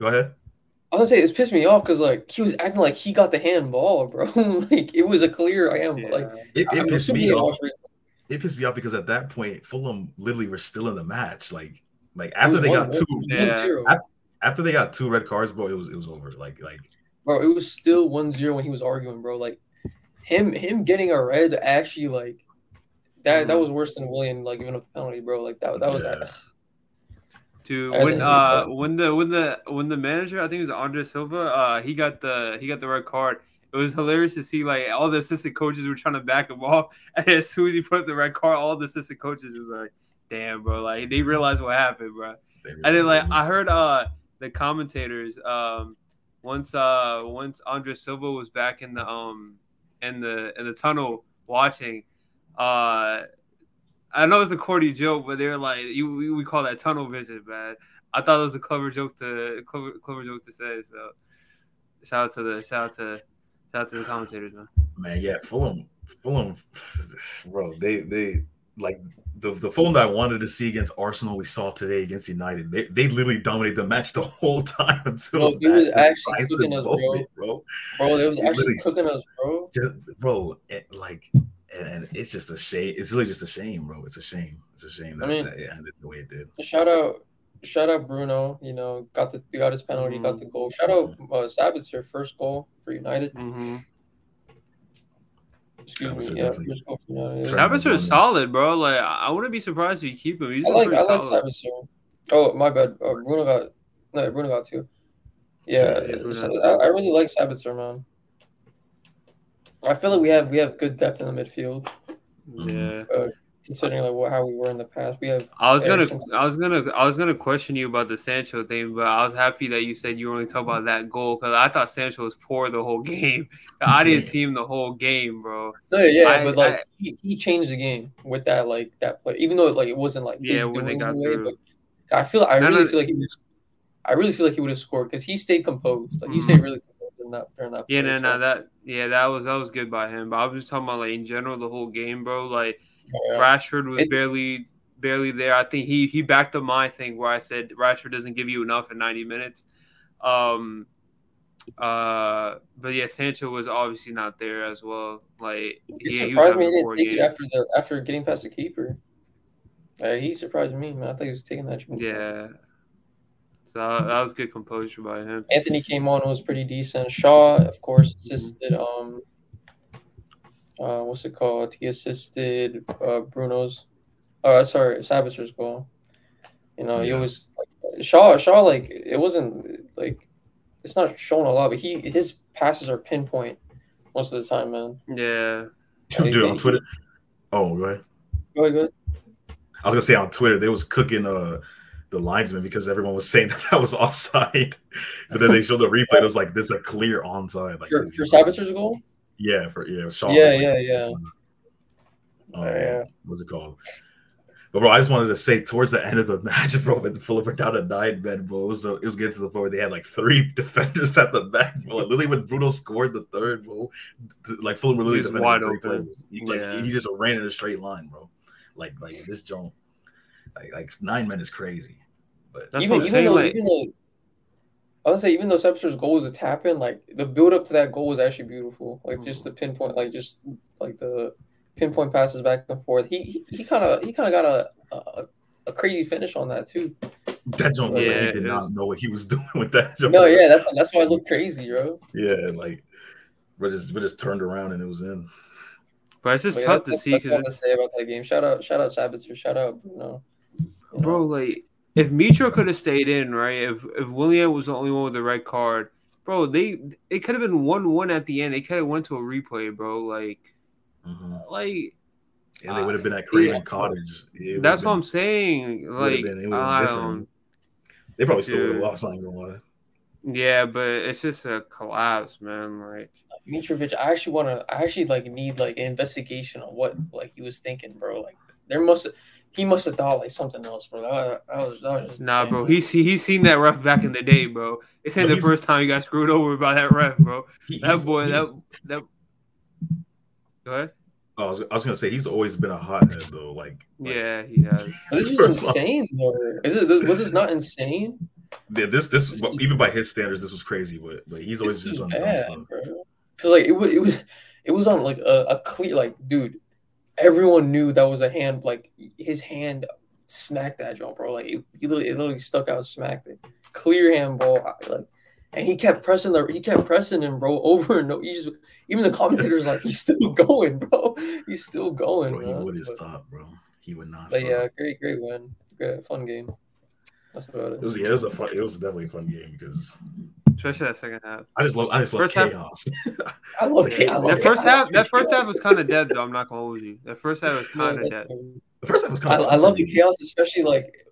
Go ahead. I was gonna say, it pissed me off because like he was acting like he got the handball, bro. Like it was a clear handball. Yeah. Like it pissed me off. It pissed me off because at that point, Fulham literally were still in the match. Like after they got after they got two red cards, bro, it was over. Like bro, it was still 1-0 when he was arguing, bro. Like him getting a red actually like that was worse than William like giving up a penalty, bro. Like that was. Yeah. When the manager, I think it was Andre Silva, he got the red card. It was hilarious to see like all the assistant coaches were trying to back him off, and as soon as he put up the red card, all the assistant coaches was like, "Damn, bro!" Like they realized what happened, bro. And then like I heard the commentators once Andre Silva was back in the in the tunnel watching. I know it's a corny joke, but they're like, we call that tunnel vision, man. I thought it was a clever joke to say. So, shout out to the commentators, man. Man, yeah, Fulham, bro. They like the Fulham that I wanted to see against Arsenal. We saw today against United. They literally dominated the match the whole time until it was actually cooking us, bro. Bro, it was actually cooking us, bro. And it's just a shame. It's really just a shame, bro. It's a shame. It's a shame that it ended the way it did. Shout out, Bruno. You know, got his penalty, got the goal. Shout out, Sabitzer, first goal for United. Mm-hmm. Sabitzer is solid, bro. Like I wouldn't be surprised if you keep him. I like Sabitzer. Oh my bad, Bruno got two. I really like Sabitzer, man. I feel like we have good depth in the midfield. Yeah, considering like how we were in the past, we have. I was gonna question you about the Sancho thing, but I was happy that you said you were only talking about that goal because I thought Sancho was poor the whole game. I didn't see him the whole game, bro. No, he changed the game with that that play, even though it wasn't I really feel like he would have scored because he stayed composed. Like you say, really. That was good by him. But I was just talking about like in general the whole game, bro. Like Rashford was barely there. I think he backed up my thing where I said Rashford doesn't give you enough in 90 minutes. But yeah, Sancho was obviously not there as well. Like it surprised me he didn't take it after getting past the keeper. He surprised me, man. I thought he was taking that. Yeah. So that was good composure by him. Anthony came on and was pretty decent. Shaw, of course, assisted. What's it called? He assisted Bruno's. Sabitzer's goal. You know, he always Shaw. Like it wasn't like it's not shown a lot, but his passes are pinpoint most of the time, man. Yeah. Dude, on Twitter. Oh, right. Go ahead. I was gonna say on Twitter they was cooking the linesman because everyone was saying that was offside, but then they showed the replay. It was like this is a clear onside. Like for Sabitzer's goal. Yeah, for Sean. What's it called? But bro, I just wanted to say towards the end of the match, bro, when Fulham were down to 9 men, bro, it was getting to the point where they had like 3 defenders at the back, bro. Like, literally when Bruno scored the third, bro, like Fulham really defended wide open. He just ran in a straight line, bro. Like this joint. Like 9 men is crazy, but even though Sebster's goal was a tap in, like the build up to that goal was actually beautiful. Like just the pinpoint, the pinpoint passes back and forth. He kind of got a crazy finish on that too. That jump, he did not know what he was doing with that jump. No, yeah, that's why it looked crazy, bro. Yeah, like, but just turned around and it was in. But it's just tough to see. That's what I say about that game. Shout out Sabitzer. Shout out Bruno. Bro, like, if Mitro could have stayed in, right? If Willian was the only one with the red card, bro, it could have been 1-1 at the end. It could have went to a replay, bro. Like, and they would have been at Craven Cottage. That's what I'm saying. Like, they probably still would have lost. I ain't gonna lie. Yeah, but it's just a collapse, man. Like Mitrovic, I actually need an investigation on what he was thinking, bro. Like he must have thought something else, bro. That was just nah, insane, bro. He's seen that ref back in the day, bro. This ain't the first time he got screwed over by that ref, bro. That boy. Go ahead. I was gonna say he's always been a hothead though. Yeah, he has. This is insane, bro. Was this not insane? Yeah, this even by his standards, this was crazy. But he's always just on bad, stuff. Because it was on a clear dude. Everyone knew that was a hand. His hand smacked that jump, bro. It literally stuck out, smacked it. Clear handball. And he kept pressing him, bro, over and over. Even the commentators he's still going, bro. He's still going. Bro, he would have stopped, bro. He would not. But yeah, great win. Great, fun game. That's about it. It was definitely a fun game because especially that second half. I just love chaos. I love chaos. That first half was kind of dead though. I'm not gonna hold you. That first half was kind of dead. The first half was kind of. I love the chaos, especially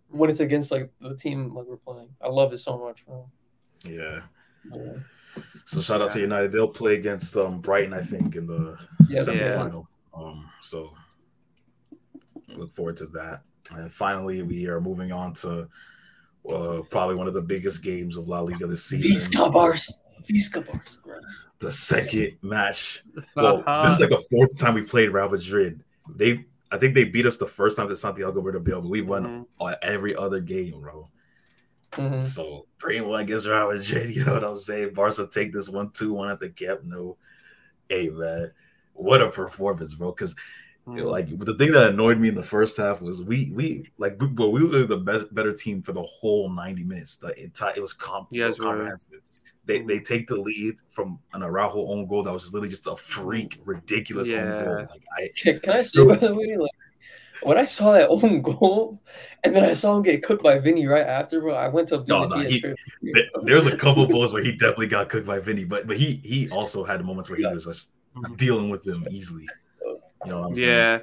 when it's against the team we're playing. I love it so much, bro. Yeah. So shout out to United. They'll play against Brighton, I think, in the semifinal. Yeah. So look forward to that. And finally, we are moving on to probably one of the biggest games of La Liga this season. Visca Bars. The second match. Well, this is the fourth time we played Real Madrid. I think they beat us the first time at Santiago Bernabeu, but we won every other game, bro. Mm-hmm. So 3-1 against Real Madrid, you know what I'm saying? Barca take this 1-2-1 at the Camp Nou. Hey, man, what a performance, bro! Because the thing that annoyed me in the first half was we were the better team for the whole 90 minutes. The entire it was comprehensive. Right. They take the lead from an Araujo own goal that was literally just a freak, ridiculous own goal. By the way, when I saw that own goal, and then I saw him get cooked by Vinny right after, bro, I went to there's a couple balls where he definitely got cooked by Vinny, but he also had moments where he was dealing with them easily. You know what I'm saying?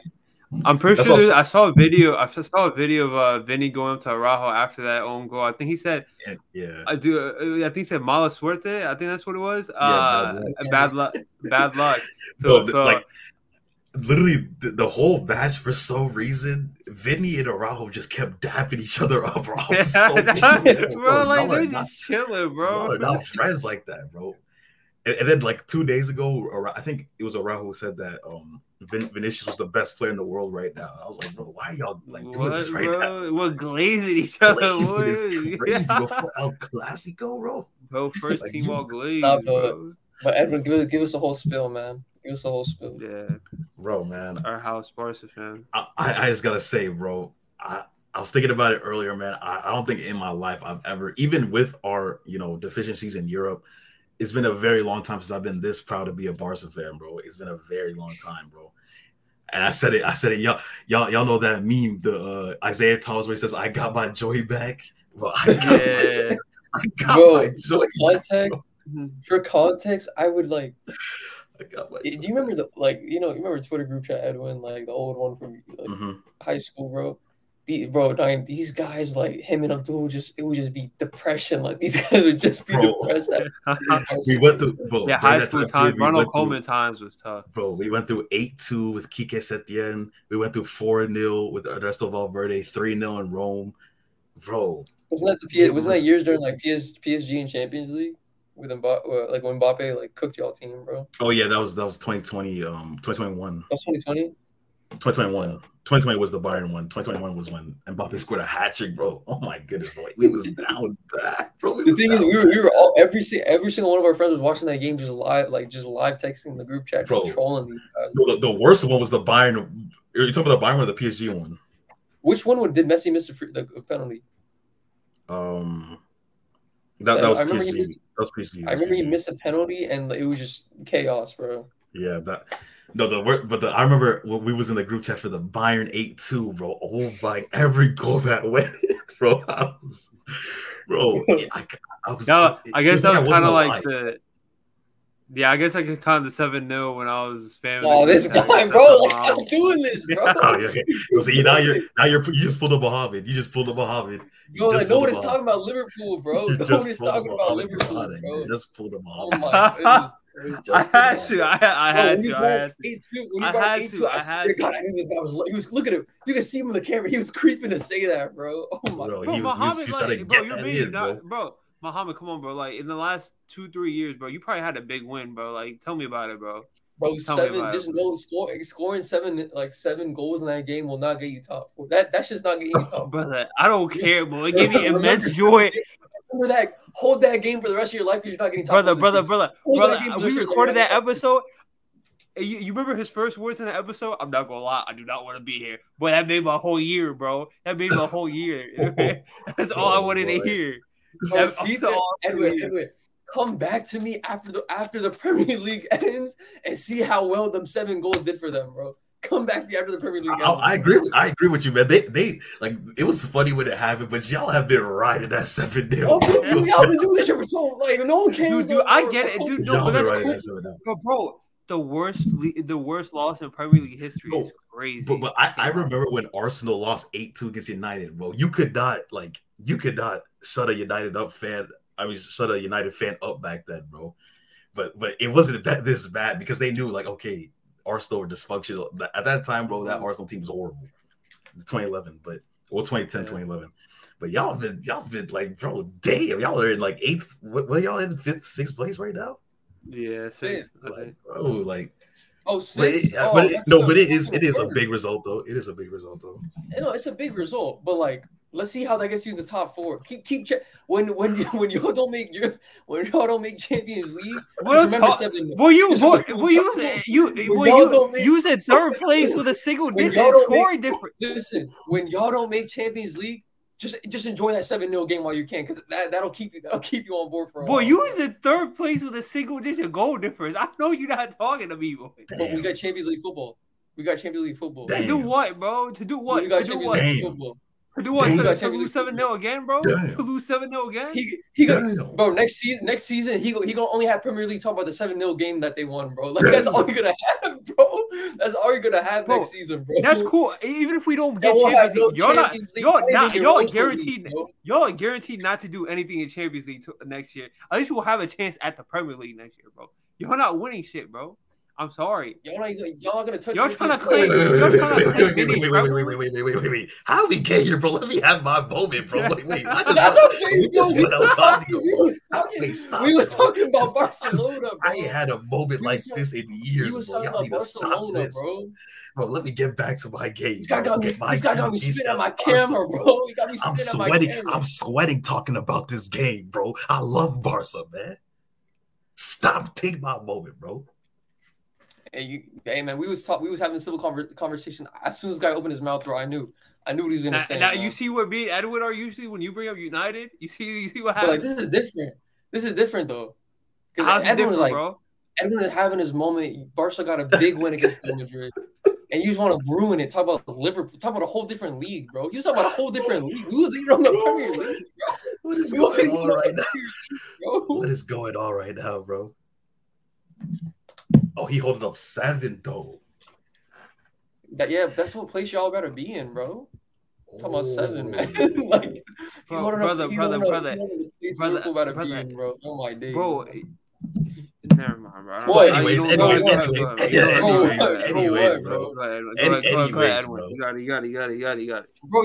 I'm pretty sure I saw a video of Vinny going up to Araujo after that own goal. I think he said, I think he said mala suerte. I think that's what it was. Bad luck. Literally, the whole match, for some reason, Vinny and Araujo just kept dapping each other up, bro. They're just chilling, bro. They're not friends like that, bro. And then, 2 days ago, I think it was Araujo who said that Vinicius was the best player in the world right now. I was like, bro, why are y'all doing this right now? We're glazing each other. Glazing is crazy. Before El Clasico, bro. Bro, first team all glazed, bro. But Edwin, give us a whole spill, man. It's all spilled. Yeah, bro, man. Our house, Barca fan. I just gotta say, bro. I was thinking about it earlier, man. I don't think in my life I've ever, even with our deficiencies in Europe, it's been a very long time since I've been this proud to be a Barca fan, bro. It's been a very long time, bro. And I said it. Y'all know that meme, the Isaiah Thomas where he says, "I got my joy back." Bro, I got my joy. For context, I would like. Do you remember remember Twitter group chat, Edwin, the old one from high school, bro? These guys him and Abdul it would just be depression. These guys would just be depressed. We went through high school time. Ronald Coleman times was tough. Bro, we went through 8-2 with Quique Setien. We went through 4-0 with Ernesto Valverde, 3-0 in Rome. Bro, wasn't that years during PSG and Champions League? With Mbappe, when Mbappe cooked y'all team, bro. Oh yeah, that was 2020, 2021. That was 2020. 2021. 2020 was the Bayern one. 2021 was when Mbappe scored a hat trick, bro. Oh my goodness, bro! We was down bad, bro. The thing is, we were all every single one of our friends was watching that game just live texting the group chat, trolling these guys. The worst one was the Bayern. Are you talking about the Bayern or the PSG one? Which one did Messi miss the penalty? That was PSG. I remember he missed a penalty, and it was just chaos, bro. Yeah, that no, the but the, I remember when we was in the group chat for the Bayern 8-2, bro. Oh my, every goal that went, bro. I guess I could count the 7-0 when I was spamming. Oh, this guy, bro, like, stop doing this, bro. Yeah, okay. So now you just pulled a Muhammad. You just pulled a Muhammad. Yo, like, no one is talking about Liverpool, bro. No one is talking about Liverpool, bro. You just pulled a Muhammad. Oh my goodness. I had to. I had to. God, he was looking at him. You can see him on the camera. He was creeping to say that, bro. Oh my God. Bro, Muhammad, Muhammad, come on, bro. Like, in the last 2-3 years, bro, you probably had a big win, bro. Like, tell me about it, bro. Bro, scoring seven goals in that game will not get you top four. That's just not getting you top four. Brother, I don't care, bro. It gave me immense joy. Remember that. Hold that game for the rest of your life because you're not getting top four. Brother, we recorded that episode. You remember his first words in the episode? I'm not gonna lie, I do not want to be here. Boy, that made my whole year, bro. That's all I wanted to hear. Edwin, come back to me after the Premier League ends and see how well them 7 goals did for them, bro. Come back to me after the Premier League ends. I agree with you, man. They like, it was funny when it happened, but y'all have been riding that 7-0. Y'all been doing this shit for so long. Like, no one cares. Dude, I get it, dude. No, but that's cool. But bro, the worst loss in Premier League history is crazy. But I remember when Arsenal lost 8-2 against United, bro. You could not shut a United up fan. I mean, shut a United fan up back then, bro. But it wasn't this bad because they knew, like, okay, Arsenal were dysfunctional at that time, bro. That Arsenal team was horrible. 2011, 2010, 2011. But y'all been like, bro, damn, y'all are in like eighth. What are y'all in 5th, 6th place right now? Yeah, 6th. Like, bro, like. Oh, 6. But it is a big result though. It is a big result though. No, it's a big result, but like. Let's see how that gets you in the top four. Keep check when y'all don't make y'all don't make Champions League. You said 3rd place with a single digit scoring difference. Listen, when y'all don't make Champions League, just enjoy that 7-0 game while you can, because that'll keep you on board for a while. Boy, you was in 3rd place with a single digit goal difference. I know you're not talking to me, boy. Damn. But we got Champions League football. Damn. To do what, bro? We got Champions League football. To lose 7-0 again, bro? Damn. Bro, next season, he gonna only have Premier League talking about the 7-0 game that they won, bro. Like, that's all you're gonna have, bro. That's all you're gonna have next season, bro. That's cool. Even if we don't get Champions League, y'all are guaranteed not to do anything in Champions League next year. At least we'll have a chance at the Premier League next year, bro. Y'all not winning shit, bro. I'm sorry. Y'all gonna touch. Y'all trying to claim. Wait. How we get here, bro? Let me have my moment, bro. Wait. That's what I'm saying. We was talking about Barcelona, bro. I ain't had a moment like this in years, bro. Y'all need to stop this, bro. Bro, let me get back to my game. This guy got me spitting on my camera, bro. I'm sweating. I'm sweating talking about this game, bro. I love Barca, man. Stop. Take my moment, bro. Hey man, we was having a civil conversation. As soon as the guy opened his mouth, bro, I knew what he was gonna say. Now you see what me and Edwin are usually when you bring up United. You see what happens. Like, this is different though. How's it different, bro? Edwin is having his moment. Barca got a big win against Real Madrid, and you just want to ruin it. Talk about Liverpool. Talk about a whole different league, bro. You talk about a whole different league. We was on the Premier League, bro. What is going on right now? What is going on right now, bro? Oh, he holded up 7 though. That's what place y'all better be in, bro. Talking about 7, man. Like, brother. Oh my day, bro. Never mind, bro. Well, anyways, bro. You got it. Bro,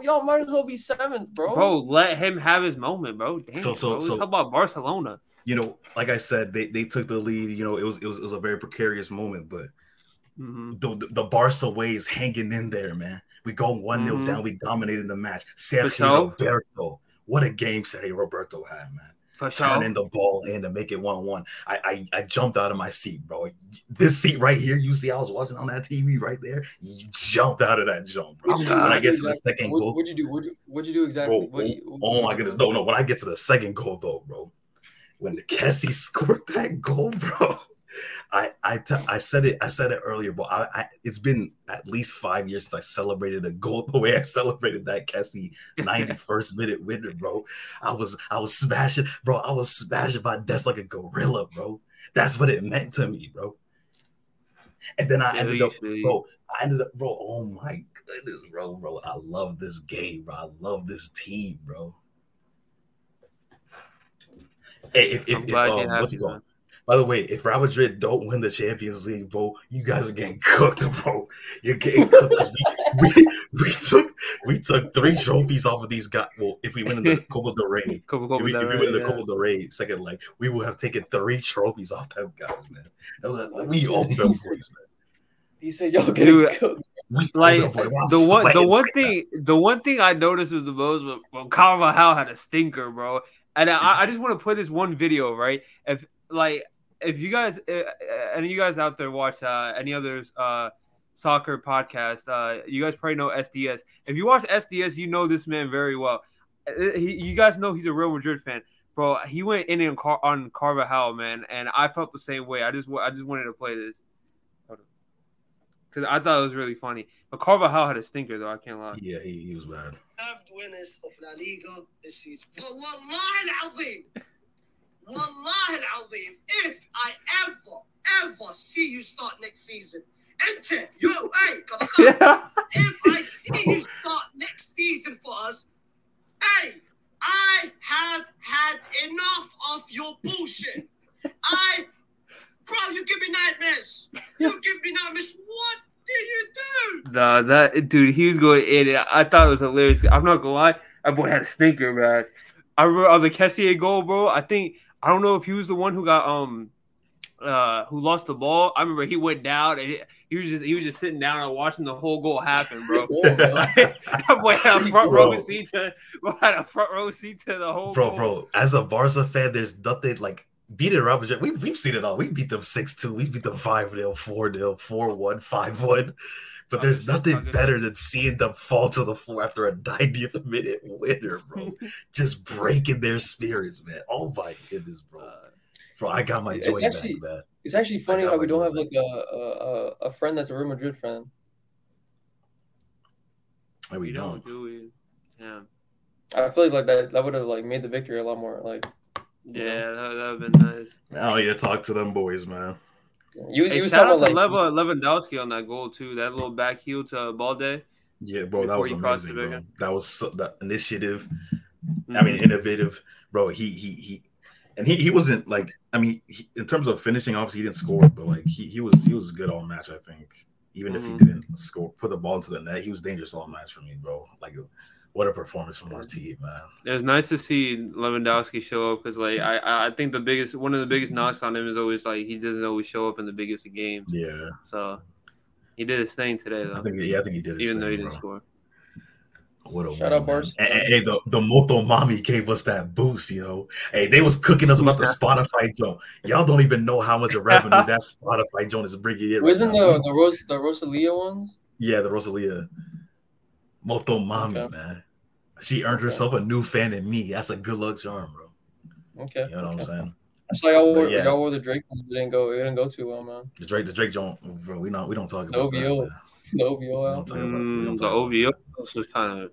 y'all might as well be 7th, bro. Bro, let him have his moment, bro. Damn. So how about Barcelona? You know, like I said, they took the lead. You know, it was a very precarious moment, but the Barca way is hanging in there, man. We go 1-0 down. We dominated the match. Sergio Roberto, what a game Sergio Roberto had, man. Turning the ball in to make it 1-1. I jumped out of my seat, bro. This seat right here, you see, I was watching on that TV right there. You jumped out of that jump, bro. When I get to the second goal, what'd you do exactly? Oh my goodness, no. When I get to the second goal, though, bro. When the Kessie scored that goal, bro, I said it earlier, but it's been at least 5 years since I celebrated a goal the way I celebrated that Kessie 91st minute winner, bro. I was smashing my desk like a gorilla, bro. That's what it meant to me, bro. And then I ended up, bro. Oh my goodness, bro. I love this game, bro. I love this team, bro. Hey, by the way, if Real Madrid don't win the Champions League, bro, you guys are getting cooked, bro. You're getting cooked. we took 3 trophies off of these guys. Well, if we win the Copa del Rey, if we win the Copa del Rey second leg, we will have taken 3 trophies off them guys, man. We own them boys, man. He said, "Y'all getting cooked." Like the one thing I noticed was the most, well, Carvajal had a stinker, bro. And I just want to play this one video, right? If you guys, any of you guys out there watch any other soccer podcast, you guys probably know SDS. If you watch SDS, you know this man very well. You guys know he's a Real Madrid fan, bro. He went in on Carvajal, man, and I felt the same way. I just wanted to play this because I thought it was really funny. But Carvajal had a stinker, though. I can't lie. Yeah, he was bad. Winners of La Liga this season. But Wallahi al-Azim, if I ever see you start next season, enter yo, hey, if I see you start next season for us, hey, I have had enough of your bullshit. Bro, you give me nightmares. What do you do? Nah, that dude, he was going in. I thought it was hilarious. I'm not gonna lie, that boy had a stinker, man. I remember on the Kessié goal, bro. I don't know if he was the one who got who lost the ball. I remember he went down and he was just sitting down and watching the whole goal happen, bro. That boy had a front row seat to the whole goal. Bro, as a Barca fan, there's nothing like beating Real Madrid. We've seen it all. We beat them 6-2, we beat them 5-0, 4-0, 4-1, 5-1. But there's nothing better than seeing them fall to the floor after a 90th minute winner, bro. Just breaking their spirits, man. Oh my goodness, bro. Bro, I got my joy back, man. It's actually funny how we don't have like a friend that's a Real Madrid fan. We don't do it. Yeah. I feel like that would have like made the victory a lot more like. Yeah, that would have been nice. Now you talk to them boys, man. You shout out to Lewandowski on that goal too. That little back heel to Balde. Yeah, bro, that was amazing. Bro. That was that initiative. Mm-hmm. I mean, innovative, bro. He wasn't like. I mean, in terms of finishing, obviously he didn't score, but like he was good all match. I think even if he didn't score, put the ball into the net, he was dangerous all match for me, bro. Like. What a performance from RT, man! It was nice to see Lewandowski show up because, like, I think one of the biggest knocks on him is always like he doesn't always show up in the biggest of games. Yeah. So he did his thing today, though. I think he did his thing, though he didn't score. What a shout out, Barca! Hey, the Moto Mommy gave us that boost, you know. Hey, they was cooking us about the Spotify joint. Y'all don't even know how much of revenue that Spotify joint is bringing in. Wasn't the Rosalia ones? Yeah, the Rosalia. Moto Mommy, okay. Man. She earned herself a new fan in me. That's a good luck charm, bro. Okay. You know what I'm saying? It's like y'all wore the Drake one. It didn't go too well, man. The Drake joint, bro, we don't talk about the OVO. The OVO album. The OVO was kind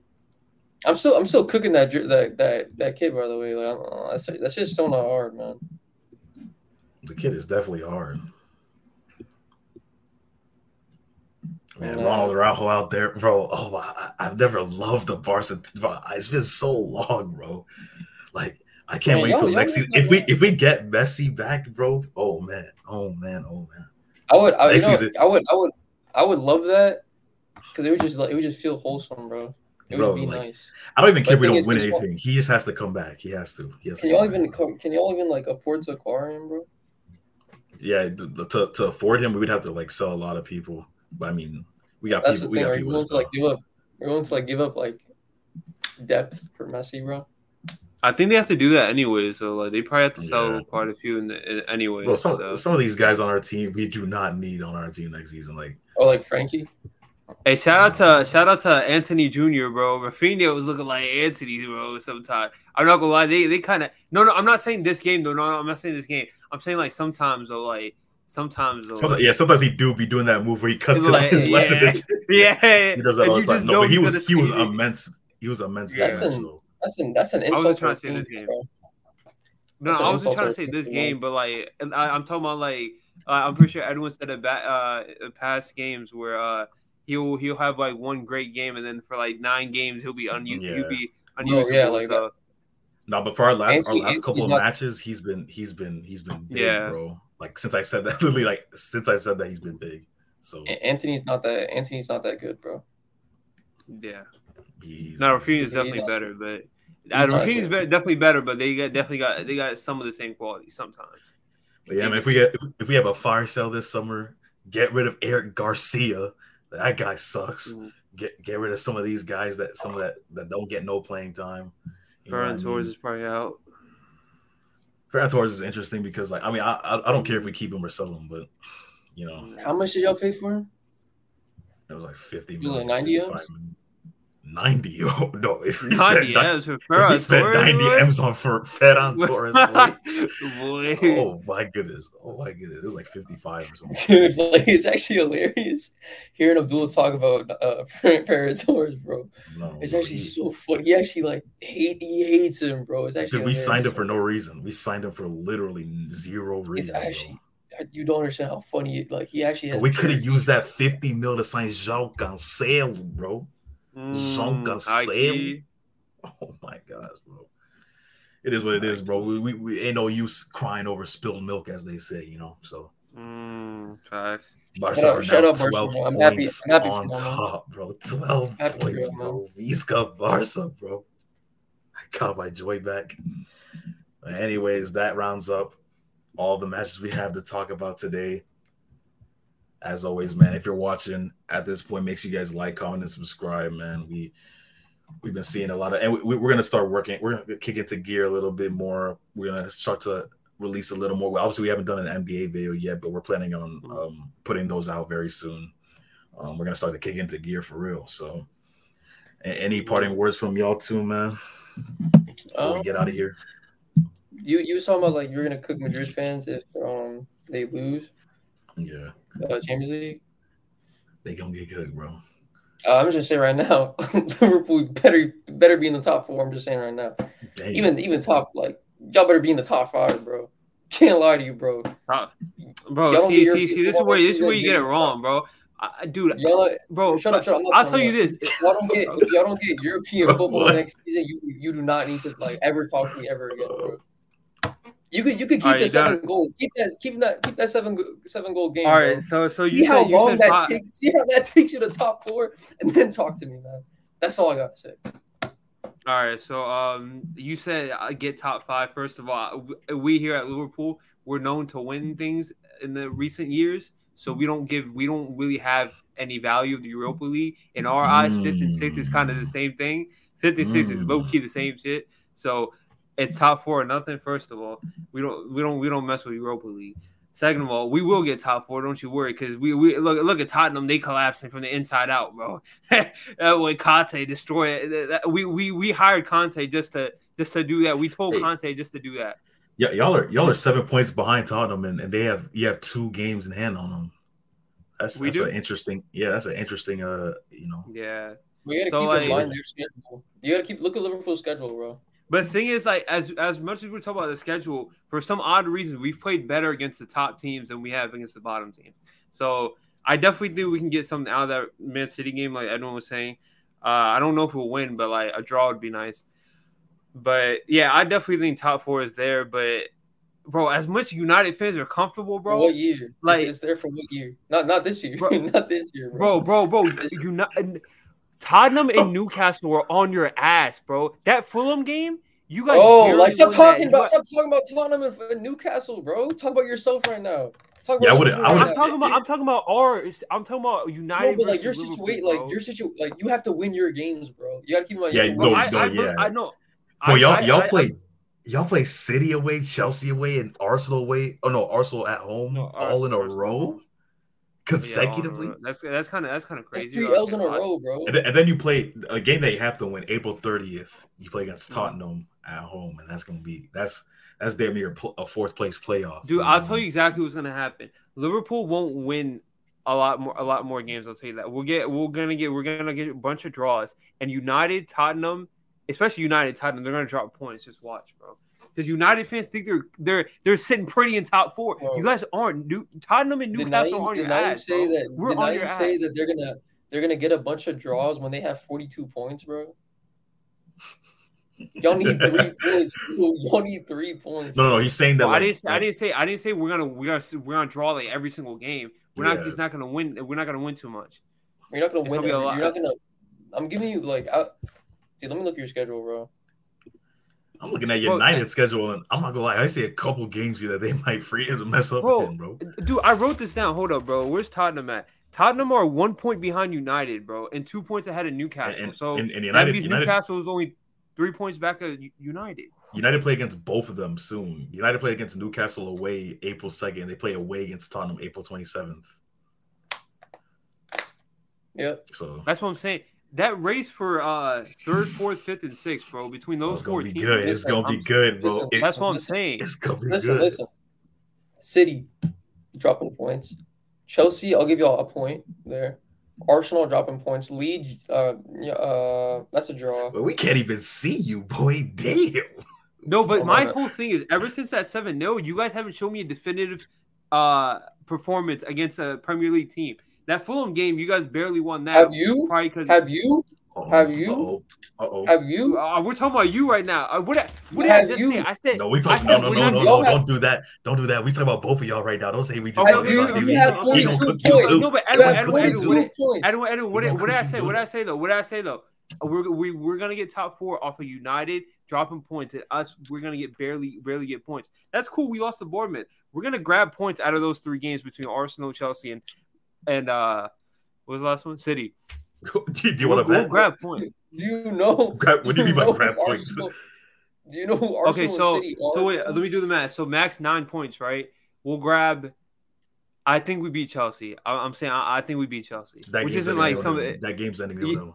of I'm still cooking that kid, by the way. Like that's just so not hard, man. The kid is definitely hard. Man, Ronald Araujo out there, bro. Oh, I've never loved the Barca. Bro. It's been so long, bro. Like I can't wait till next season. If we get Messi back, bro. Oh man. I would love that because it would just feel wholesome, bro. It would be nice. I don't even care if we don't win anything. He just has to come back. Can y'all even like afford to acquire him, bro? Yeah, to afford him, we would have to like sell a lot of people. But I mean, we got people. We won't give up like depth for Messi, bro. I think they have to do that anyway. So like, they probably have to sell quite a few anyway. Well, some of these guys on our team we do not need on our team next season. Like Frankie. Hey, shout out to Anthony Jr., bro. Rafinha was looking like Anthony, bro. Sometimes I'm not gonna lie, they kind of. No, I'm not saying this game though. No, I'm not saying this game. I'm saying like sometimes though, like. Sometimes he do be doing that move where he cuts it off his left. He does that all the time. No, but he was immense. He was immense. That's an insult. I was trying to say this game. No, I wasn't trying to say this game, but like I'm talking about like I'm pretty sure everyone said about past games where he'll have like one great game and then for like 9 games he'll be unusable. No, but for our last couple of matches, he's been big, bro. Like since I said that, literally, he's been big. So Antony's not that good, bro. Yeah. Rafinha's definitely better, but Rafinha's definitely better, but they got some of the same quality sometimes. But yeah, man. If we have a fire sale this summer, get rid of Eric Garcia. That guy sucks. Mm-hmm. Get rid of some of these guys that don't get no playing time. Ferran Torres is probably out. Ferran Torres is interesting because, like, I mean, I don't care if we keep him or sell him, but you know, how much did y'all pay for him? It was like 50 million. 90 oh, no, if we spent 90 M's on for Ferran Torres, boy. Oh my goodness, it was like 55 or something. Dude, like, it's actually hilarious hearing Abdul talk about Ferran Torres, bro. No, it's actually so funny. He actually hates him, bro. It's actually. Dude, we signed him for no reason. We signed him for literally zero reason. It's actually, you don't understand how funny. He actually. But we could have used that 50 mil to sign João Cancelo, bro. Oh my gosh, bro! It is what it is, bro. We ain't no use crying over spilled milk, as they say, you know. So, Barca, shut up, Barca. I'm happy on top, bro. 12 points, bro. Visca Barca, bro. I got my joy back. Anyways, that rounds up all the matches we have to talk about today. As always, man, if you're watching at this point, make sure you guys like, comment, and subscribe, man. We've been seeing a lot of – and we're going to start working. We're going to kick into gear a little bit more. We're going to start to release a little more. Well, obviously, we haven't done an NBA video yet, but we're planning on putting those out very soon. We're going to start to kick into gear for real. So any parting words from y'all too, man, before we get out of here? You were talking about, you're going to cook Madrid fans if they lose. Yeah. Champions League, they gonna get good, bro. I'm just saying right now, Liverpool better be in the top 4. I'm just saying right now, dang. even top, y'all better be in the top 5, bro. Can't lie to you, bro. See, this is where you get it wrong, bro. Shut up. I'll tell you this: if y'all don't get European football next season, you do not need to ever talk to me ever again, bro. You could keep the 7 goal. Keep that 7 goal game. All right, so you see how long that takes. See how that takes you to top 4, and then talk to me, man. That's all I gotta say. All right, so you said I get top 5. First of all, we here at Liverpool, we're known to win things in the recent years, so we don't really have any value of the Europa League in our eyes. 5th and 6th is kind of the same thing. 5th and 6th is low key the same shit. So. It's top 4 or nothing. First of all, we don't mess with Europa League. Second of all, we will get top 4. Don't you worry, because we look at Tottenham. They collapsing from the inside out, bro. When Conte destroyed it, we hired Conte just to do that. We told Conte just to do that. Yeah, y'all are 7 points behind Tottenham, and you have 2 games in hand on them. That's an interesting. Yeah. We gotta keep in mind their schedule. You gotta keep look at Liverpool's schedule, bro. But the thing is, as much as we're talking about the schedule, for some odd reason, we've played better against the top teams than we have against the bottom team. So I definitely think we can get something out of that Man City game, like everyone was saying. I don't know if we'll win, but a draw would be nice. But, yeah, I definitely think top 4 is there. But, bro, as much United fans are comfortable, bro. What year? It's there for what year? Not this year. Bro, not this year, bro. Bro. Tottenham and Newcastle were on your ass, bro. That Fulham game, you guys. Stop talking about Tottenham and Newcastle, bro. Talk about yourself right now. I'm talking about United. No, but your situation, you have to win your games, bro. You gotta keep on. Yeah, I know. Bro, y'all play City away, Chelsea away, and Arsenal away. Oh no, Arsenal at home, all in a row. Consecutively, that's kind of crazy. 3 L's in a row, bro. And then you play a game that you have to win. April 30th, you play against Tottenham at home, and that's gonna be that's That's damn near a fourth place playoff. Dude, I'll tell you exactly what's gonna happen. Liverpool won't win a lot more games. I'll tell you that. We're gonna get a bunch of draws. And United, Tottenham, especially United, Tottenham, they're gonna drop points. Just watch, bro. Because United fans think they're sitting pretty in top four. Bro, you guys aren't. Tottenham and Newcastle are on your ass. Did Naeem say that they're gonna get a bunch of draws when they have 42 points, bro? Y'all need 3 points. Y'all need 3 points. Bro. No, he's saying that. Well, like, I didn't say we're gonna draw like every single game. We're not just not gonna win. We're not gonna win too much. You're not gonna win. I'm giving you like, dude. Let me look at your schedule, bro. I'm looking at United's schedule, and I'm not gonna lie. I see a couple games here that they might mess up with, bro. Dude, I wrote this down. Hold up, bro. Where's Tottenham at? Tottenham are 1 point behind United, bro, and 2 points ahead of Newcastle. And United, Newcastle is only 3 points back of United. United play against both of them soon. United play against Newcastle away April 2nd. They play away against Tottenham April 27th. Yep. So that's what I'm saying. That race for third, fourth, fifth, and sixth, bro, between those four teams. It's gonna be good, bro. That's what I'm saying. It's gonna be good. Listen, City dropping points. Chelsea, I'll give y'all a point there. Arsenal dropping points. Leeds, that's a draw. But we can't even see you, boy. Damn. No, but my whole thing is, ever since that 7-0, you guys haven't shown me a definitive performance against a Premier League team. That Fulham game, you guys barely won that. Have you? We're talking about you right now. What did I just say? I said no. No. Don't do that. Don't do that. We talking about both of y'all right now. Don't say we just. What did I say though? We're gonna get top four off of United dropping points, and us we're gonna get barely get points. That's cool. We lost to Bournemouth. We're gonna grab points out of those three games between Arsenal, Chelsea, and what was the last one? City. Do you want to grab point? Do you know? What do you mean by grab points? Do you know who Arsenal and City are? So wait, let me do the math. So max 9 points, right? We'll grab. I think we beat Chelsea. I'm saying I think we beat Chelsea, which isn't like something. That game's ending.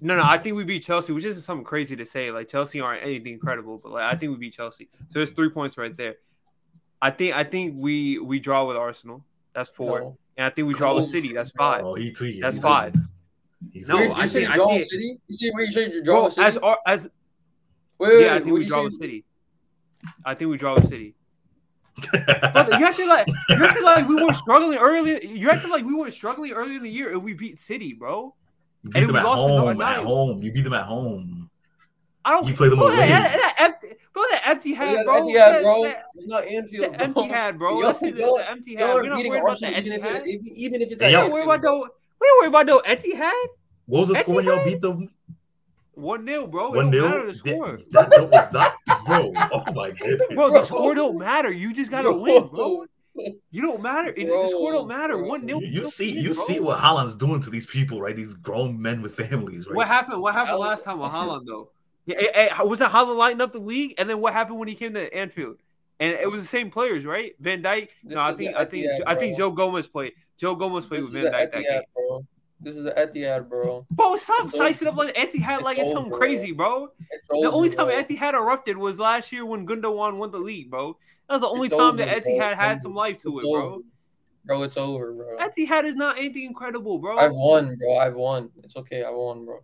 No. I think we beat Chelsea, which isn't something crazy to say. Like Chelsea aren't anything incredible, but like I think we beat Chelsea. So there's 3 points right there. I think we draw with Arsenal. That's 4. No. And I think we draw with City. That's 5. Oh, he tweeted. That's 5. No, I think draw with City. You see where you draw with City? I think we draw with City. I think we draw with City. You acted like we weren't struggling earlier. You acted like we weren't struggling earlier in the year, and we beat City, bro. You beat them at home. At home, you beat them at home. I don't. You play them away. That empty hat, bro. Yeah, bro. It's not Anfield. The empty hat, bro. Let's see the empty hat. We're not worried about the empty hat. Even if it's at Anfield. We don't worry about no Etihad. What was the score when y'all beat them? 1-0, bro. It 1-0? Don't matter the score. That was not, bro. Oh my goodness. Bro, the score don't matter. You just gotta win, bro. You don't matter. The score don't matter. 1-0. You see what Haaland's doing to these people, right? These grown men with families, right? What happened last time with Haaland though? Yeah, wasn't Haaland lighting up the league? And then what happened when he came to Anfield? And it was the same players, right? Van Dijk. No, I think Joe Gomez played. Joe Gomez played with Van Dijk that game. Bro. This is the Etihad, bro. Bro, stop slicing up like Etihad like it's something crazy, bro. The only time Etihad erupted was last year when Gundogan won the league, bro. That was the only time that Etihad had some life to it, bro. Bro, it's over, bro. Etihad is not anything incredible, bro. I've won. It's okay, I won, bro.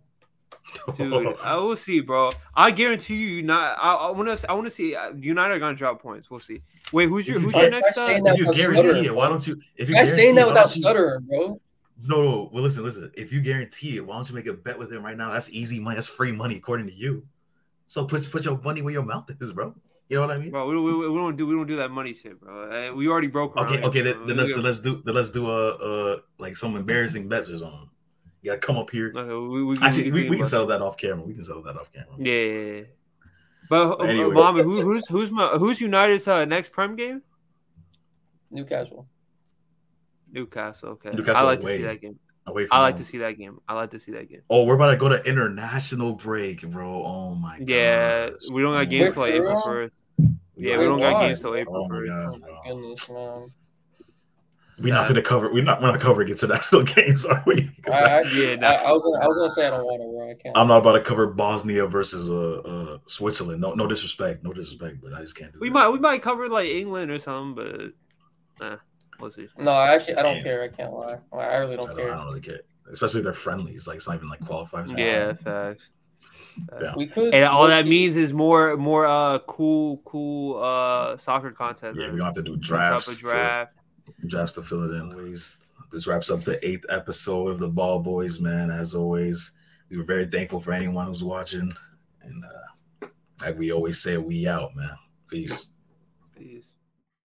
Dude, I will see, bro. I guarantee you, not. I want to see. United are gonna drop points. We'll see. Wait, who's your next? Why don't you? If you're saying that without stuttering, bro. No. Well, listen. If you guarantee it, why don't you make a bet with him right now? That's easy money. That's free money, according to you. So put your money where your mouth is, bro. You know what I mean? Bro, we don't do that money shit, bro. We already broke. Okay. Let's do like some embarrassing bets or something. You gotta come up here. Okay, we can settle that off camera. Yeah. But anyway. Mama, who's United's next Prem game? Newcastle. Okay. I like to see that game. I like to see that game. Oh, we're about to go to international break, bro. Oh my god. Yeah, we don't got games till April 1st. Yeah, we don't got games till April 1st. We're not going to cover. We're not covering international games, are we? I was going to say I don't want to run. I'm not about to cover Bosnia versus Switzerland. No disrespect, but I just can't do. We might cover like England or something, but we'll see. No, actually, I don't care. I can't lie. I really don't care. I don't really care, especially if they're friendlies. Like it's not even like qualifiers. Yeah, facts. Yeah. And all that means is more cool soccer content. Yeah, we don't have to do drafts to fill it in. This wraps up the 8th episode of the Ball Boys, man. As always, we were very thankful for anyone who's watching, and like we always say, we out, man. Peace.